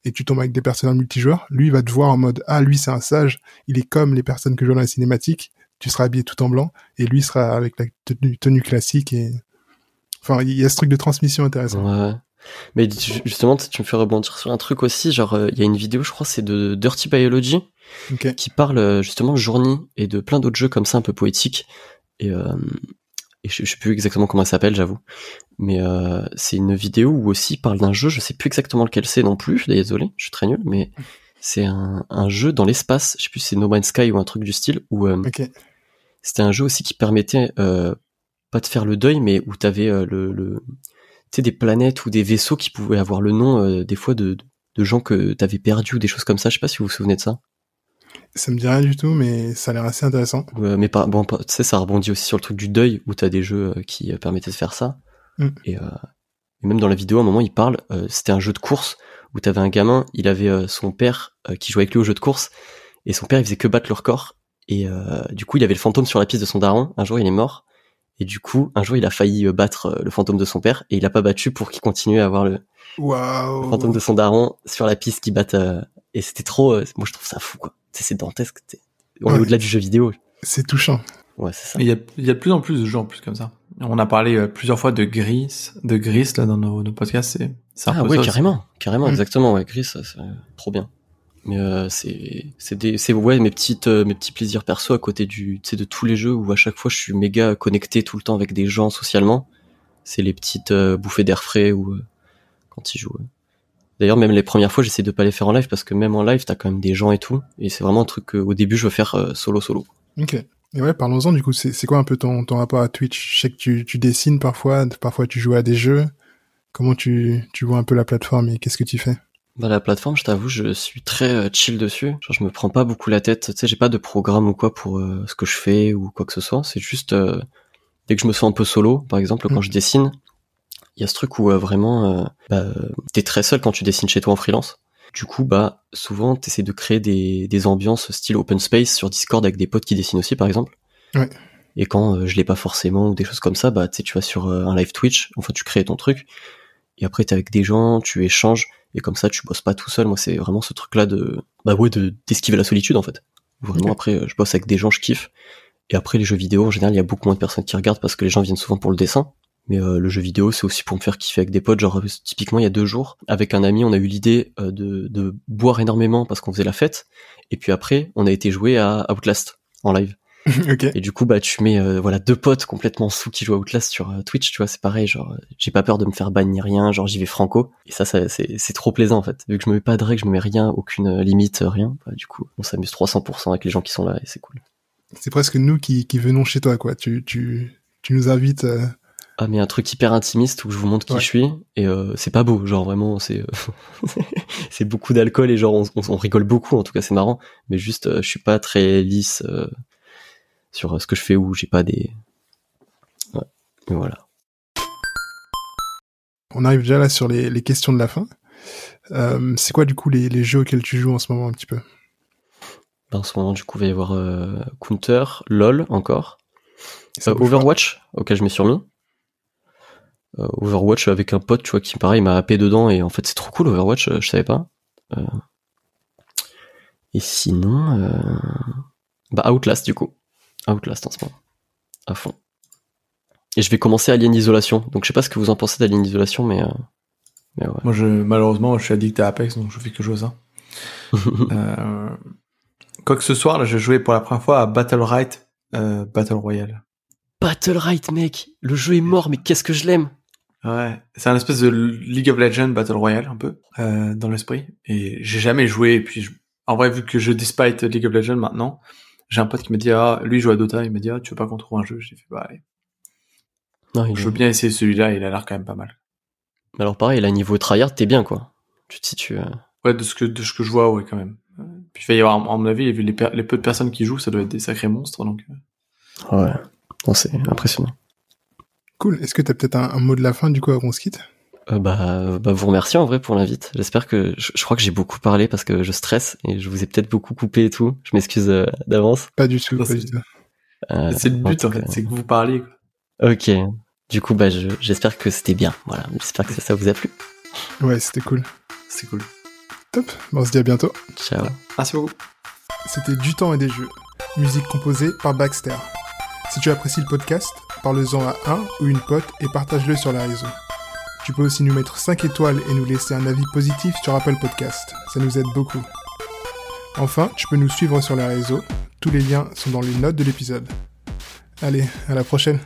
et tu tombes avec des personnages multijoueurs, lui il va te voir en mode ah lui c'est un sage, il est comme les personnes que je vois dans la cinématique. Tu seras habillé tout en blanc, et lui sera avec la tenue classique. Et... Enfin, il y a ce truc de transmission intéressant. Ouais. Mais justement, tu me fais rebondir sur un truc aussi, genre, il y a une vidéo, je crois, c'est de Dirty Biology, qui parle justement de Journey et de plein d'autres jeux comme ça, un peu poétiques. Et et je sais plus exactement comment elle s'appelle, j'avoue, mais c'est une vidéo où aussi parle d'un jeu, je sais plus exactement lequel c'est non plus, désolé, je suis très nul, mais c'est un jeu dans l'espace, je sais plus si c'est No Man's Sky ou un truc du style, où okay. C'était un jeu aussi qui permettait pas de faire le deuil, mais où t'avais tu sais, des planètes ou des vaisseaux qui pouvaient avoir le nom des fois de gens que t'avais perdus ou des choses comme ça, je sais pas si vous vous souvenez de ça. Ça me dit rien du tout, mais ça a l'air assez intéressant. Mais bon, tu sais, ça rebondit aussi sur le truc du deuil, où t'as des jeux qui permettaient de faire ça. Mm. Et même dans la vidéo, à un moment, il parle, c'était un jeu de course, où t'avais un gamin, il avait son père qui jouait avec lui au jeu de course, et son père, il faisait que battre le record, et du coup, il avait le fantôme sur la piste de son daron, un jour, il est mort, et du coup, un jour, il a failli battre le fantôme de son père, et il a pas battu pour qu'il continue à avoir le fantôme de son daron sur la piste qui batte, et c'était trop... moi, je trouve ça fou, quoi. C'est dantesque, on est au-delà du jeu vidéo. C'est touchant. Ouais, c'est ça. Il y a de plus en plus de jeux en plus comme ça. On a parlé plusieurs fois de Gris là, dans nos podcasts. C'est un peu ça, carrément, exactement. Ouais, Gris, c'est trop bien. Mais mes petits plaisirs perso à côté de tous les jeux où à chaque fois je suis méga connecté tout le temps avec des gens socialement. C'est les petites bouffées d'air frais ou quand ils jouent. D'ailleurs, même les premières fois, j'essaie de pas les faire en live parce que même en live, t'as quand même des gens et tout. Et c'est vraiment un truc qu'au début, je veux faire solo. Ok. Et ouais, parlons-en du coup. C'est quoi un peu ton rapport à Twitch? Je sais que tu dessines parfois tu joues à des jeux. Comment tu vois un peu la plateforme et qu'est-ce que tu fais? Bah, la plateforme, je t'avoue, je suis très chill dessus. Genre, je me prends pas beaucoup la tête. Tu sais, j'ai pas de programme ou quoi pour ce que je fais ou quoi que ce soit. C'est juste, dès que je me sens un peu solo, par exemple, quand je dessine, il y a ce truc où vraiment t'es très seul quand tu dessines chez toi en freelance. Du coup, bah souvent t'essaies de créer des ambiances style open space sur Discord avec des potes qui dessinent aussi, par exemple. Ouais. Et quand je l'ai pas forcément ou des choses comme ça, bah tu vas sur un live Twitch, enfin tu crées ton truc et après t'es avec des gens, tu échanges et comme ça tu bosses pas tout seul. Moi c'est vraiment ce truc là d'esquiver la solitude en fait. Vraiment okay. Après je bosse avec des gens, je kiffe. Et après les jeux vidéo en général il y a beaucoup moins de personnes qui regardent parce que les gens viennent souvent pour le dessin. Mais le jeu vidéo, c'est aussi pour me faire kiffer avec des potes. Genre, typiquement, il y a 2 jours, avec un ami, on a eu l'idée de boire énormément parce qu'on faisait la fête. Et puis après, on a été jouer à Outlast en live. Okay. Et du coup, bah, tu mets 2 potes complètement sous qui jouent à Outlast sur Twitch. Tu vois, c'est pareil. Genre, j'ai pas peur de me faire ban ni rien. Genre, j'y vais franco. Et ça c'est trop plaisant en fait. Vu que je me mets pas de règles, je me mets rien, aucune limite, rien. Bah, du coup, on s'amuse 300% avec les gens qui sont là et c'est cool. C'est presque nous qui venons chez toi, quoi. Tu nous invites. Ah mais un truc hyper intimiste où je vous montre qui je suis et c'est pas beau, genre vraiment c'est c'est beaucoup d'alcool et genre on rigole beaucoup, en tout cas c'est marrant, mais juste je suis pas très lisse sur ce que je fais ou j'ai pas des... Ouais, mais voilà. On arrive déjà là sur les questions de la fin. C'est quoi du coup les jeux auxquels tu joues en ce moment un petit peu? En ce moment du coup il va y avoir Counter, LoL encore, Overwatch auquel je m'y suis remis. Overwatch avec un pote, tu vois, qui pareil m'a happé dedans et en fait c'est trop cool Overwatch, je savais pas. Et sinon, Outlast du coup, Outlast en ce moment, à fond. Et je vais commencer Alien Isolation, donc je sais pas ce que vous en pensez d'Alien Isolation, mais ouais. Moi malheureusement je suis addict à Apex, donc je fais que jouer à ça. Quoique ce soir là, j'ai joué pour la première fois à Battle Royale. Battle Royale, mec, le jeu est mort, mais qu'est-ce que je l'aime! Ouais, c'est un espèce de League of Legends Battle Royale, un peu, dans l'esprit. Et j'ai jamais joué, et puis en vrai, vu que je despite League of Legends maintenant, j'ai un pote qui me dit, ah, lui il joue à Dota, il me dit, ah, tu veux pas qu'on trouve un jeu? J'ai fait, bah, allez. Non, je veux bien essayer celui-là, il a l'air quand même pas mal. Mais alors, pareil, là, niveau tryhard, t'es bien, quoi. Tu te situes. Ouais, de ce que je vois, ouais, quand même. Puis il va y avoir, à mon avis, vu les peu de personnes qui jouent, ça doit être des sacrés monstres, donc. Ouais. Non, c'est impressionnant. Cool. Est-ce que t'as peut-être un mot de la fin, du coup, avant qu'on se quitte? Vous remercie, en vrai, pour l'invite. J'espère que... Je crois que j'ai beaucoup parlé parce que je stresse et je vous ai peut-être beaucoup coupé et tout. Je m'excuse d'avance. Pas du tout, pas du tout. C'est le but, en fait. C'est que vous parliez, quoi. Ok. Du coup, j'espère que c'était bien. Voilà. J'espère que ça vous a plu. Ouais, c'était cool. C'était cool. Top. Bon, on se dit à bientôt. Ciao. Merci beaucoup. C'était Du Temps et des Jeux. Musique composée par Baxter. Si tu apprécies le podcast, parle-en à un ou une pote et partage-le sur les réseaux. Tu peux aussi nous mettre 5 étoiles et nous laisser un avis positif sur Apple Podcast. Ça nous aide beaucoup. Enfin, tu peux nous suivre sur les réseaux. Tous les liens sont dans les notes de l'épisode. Allez, à la prochaine.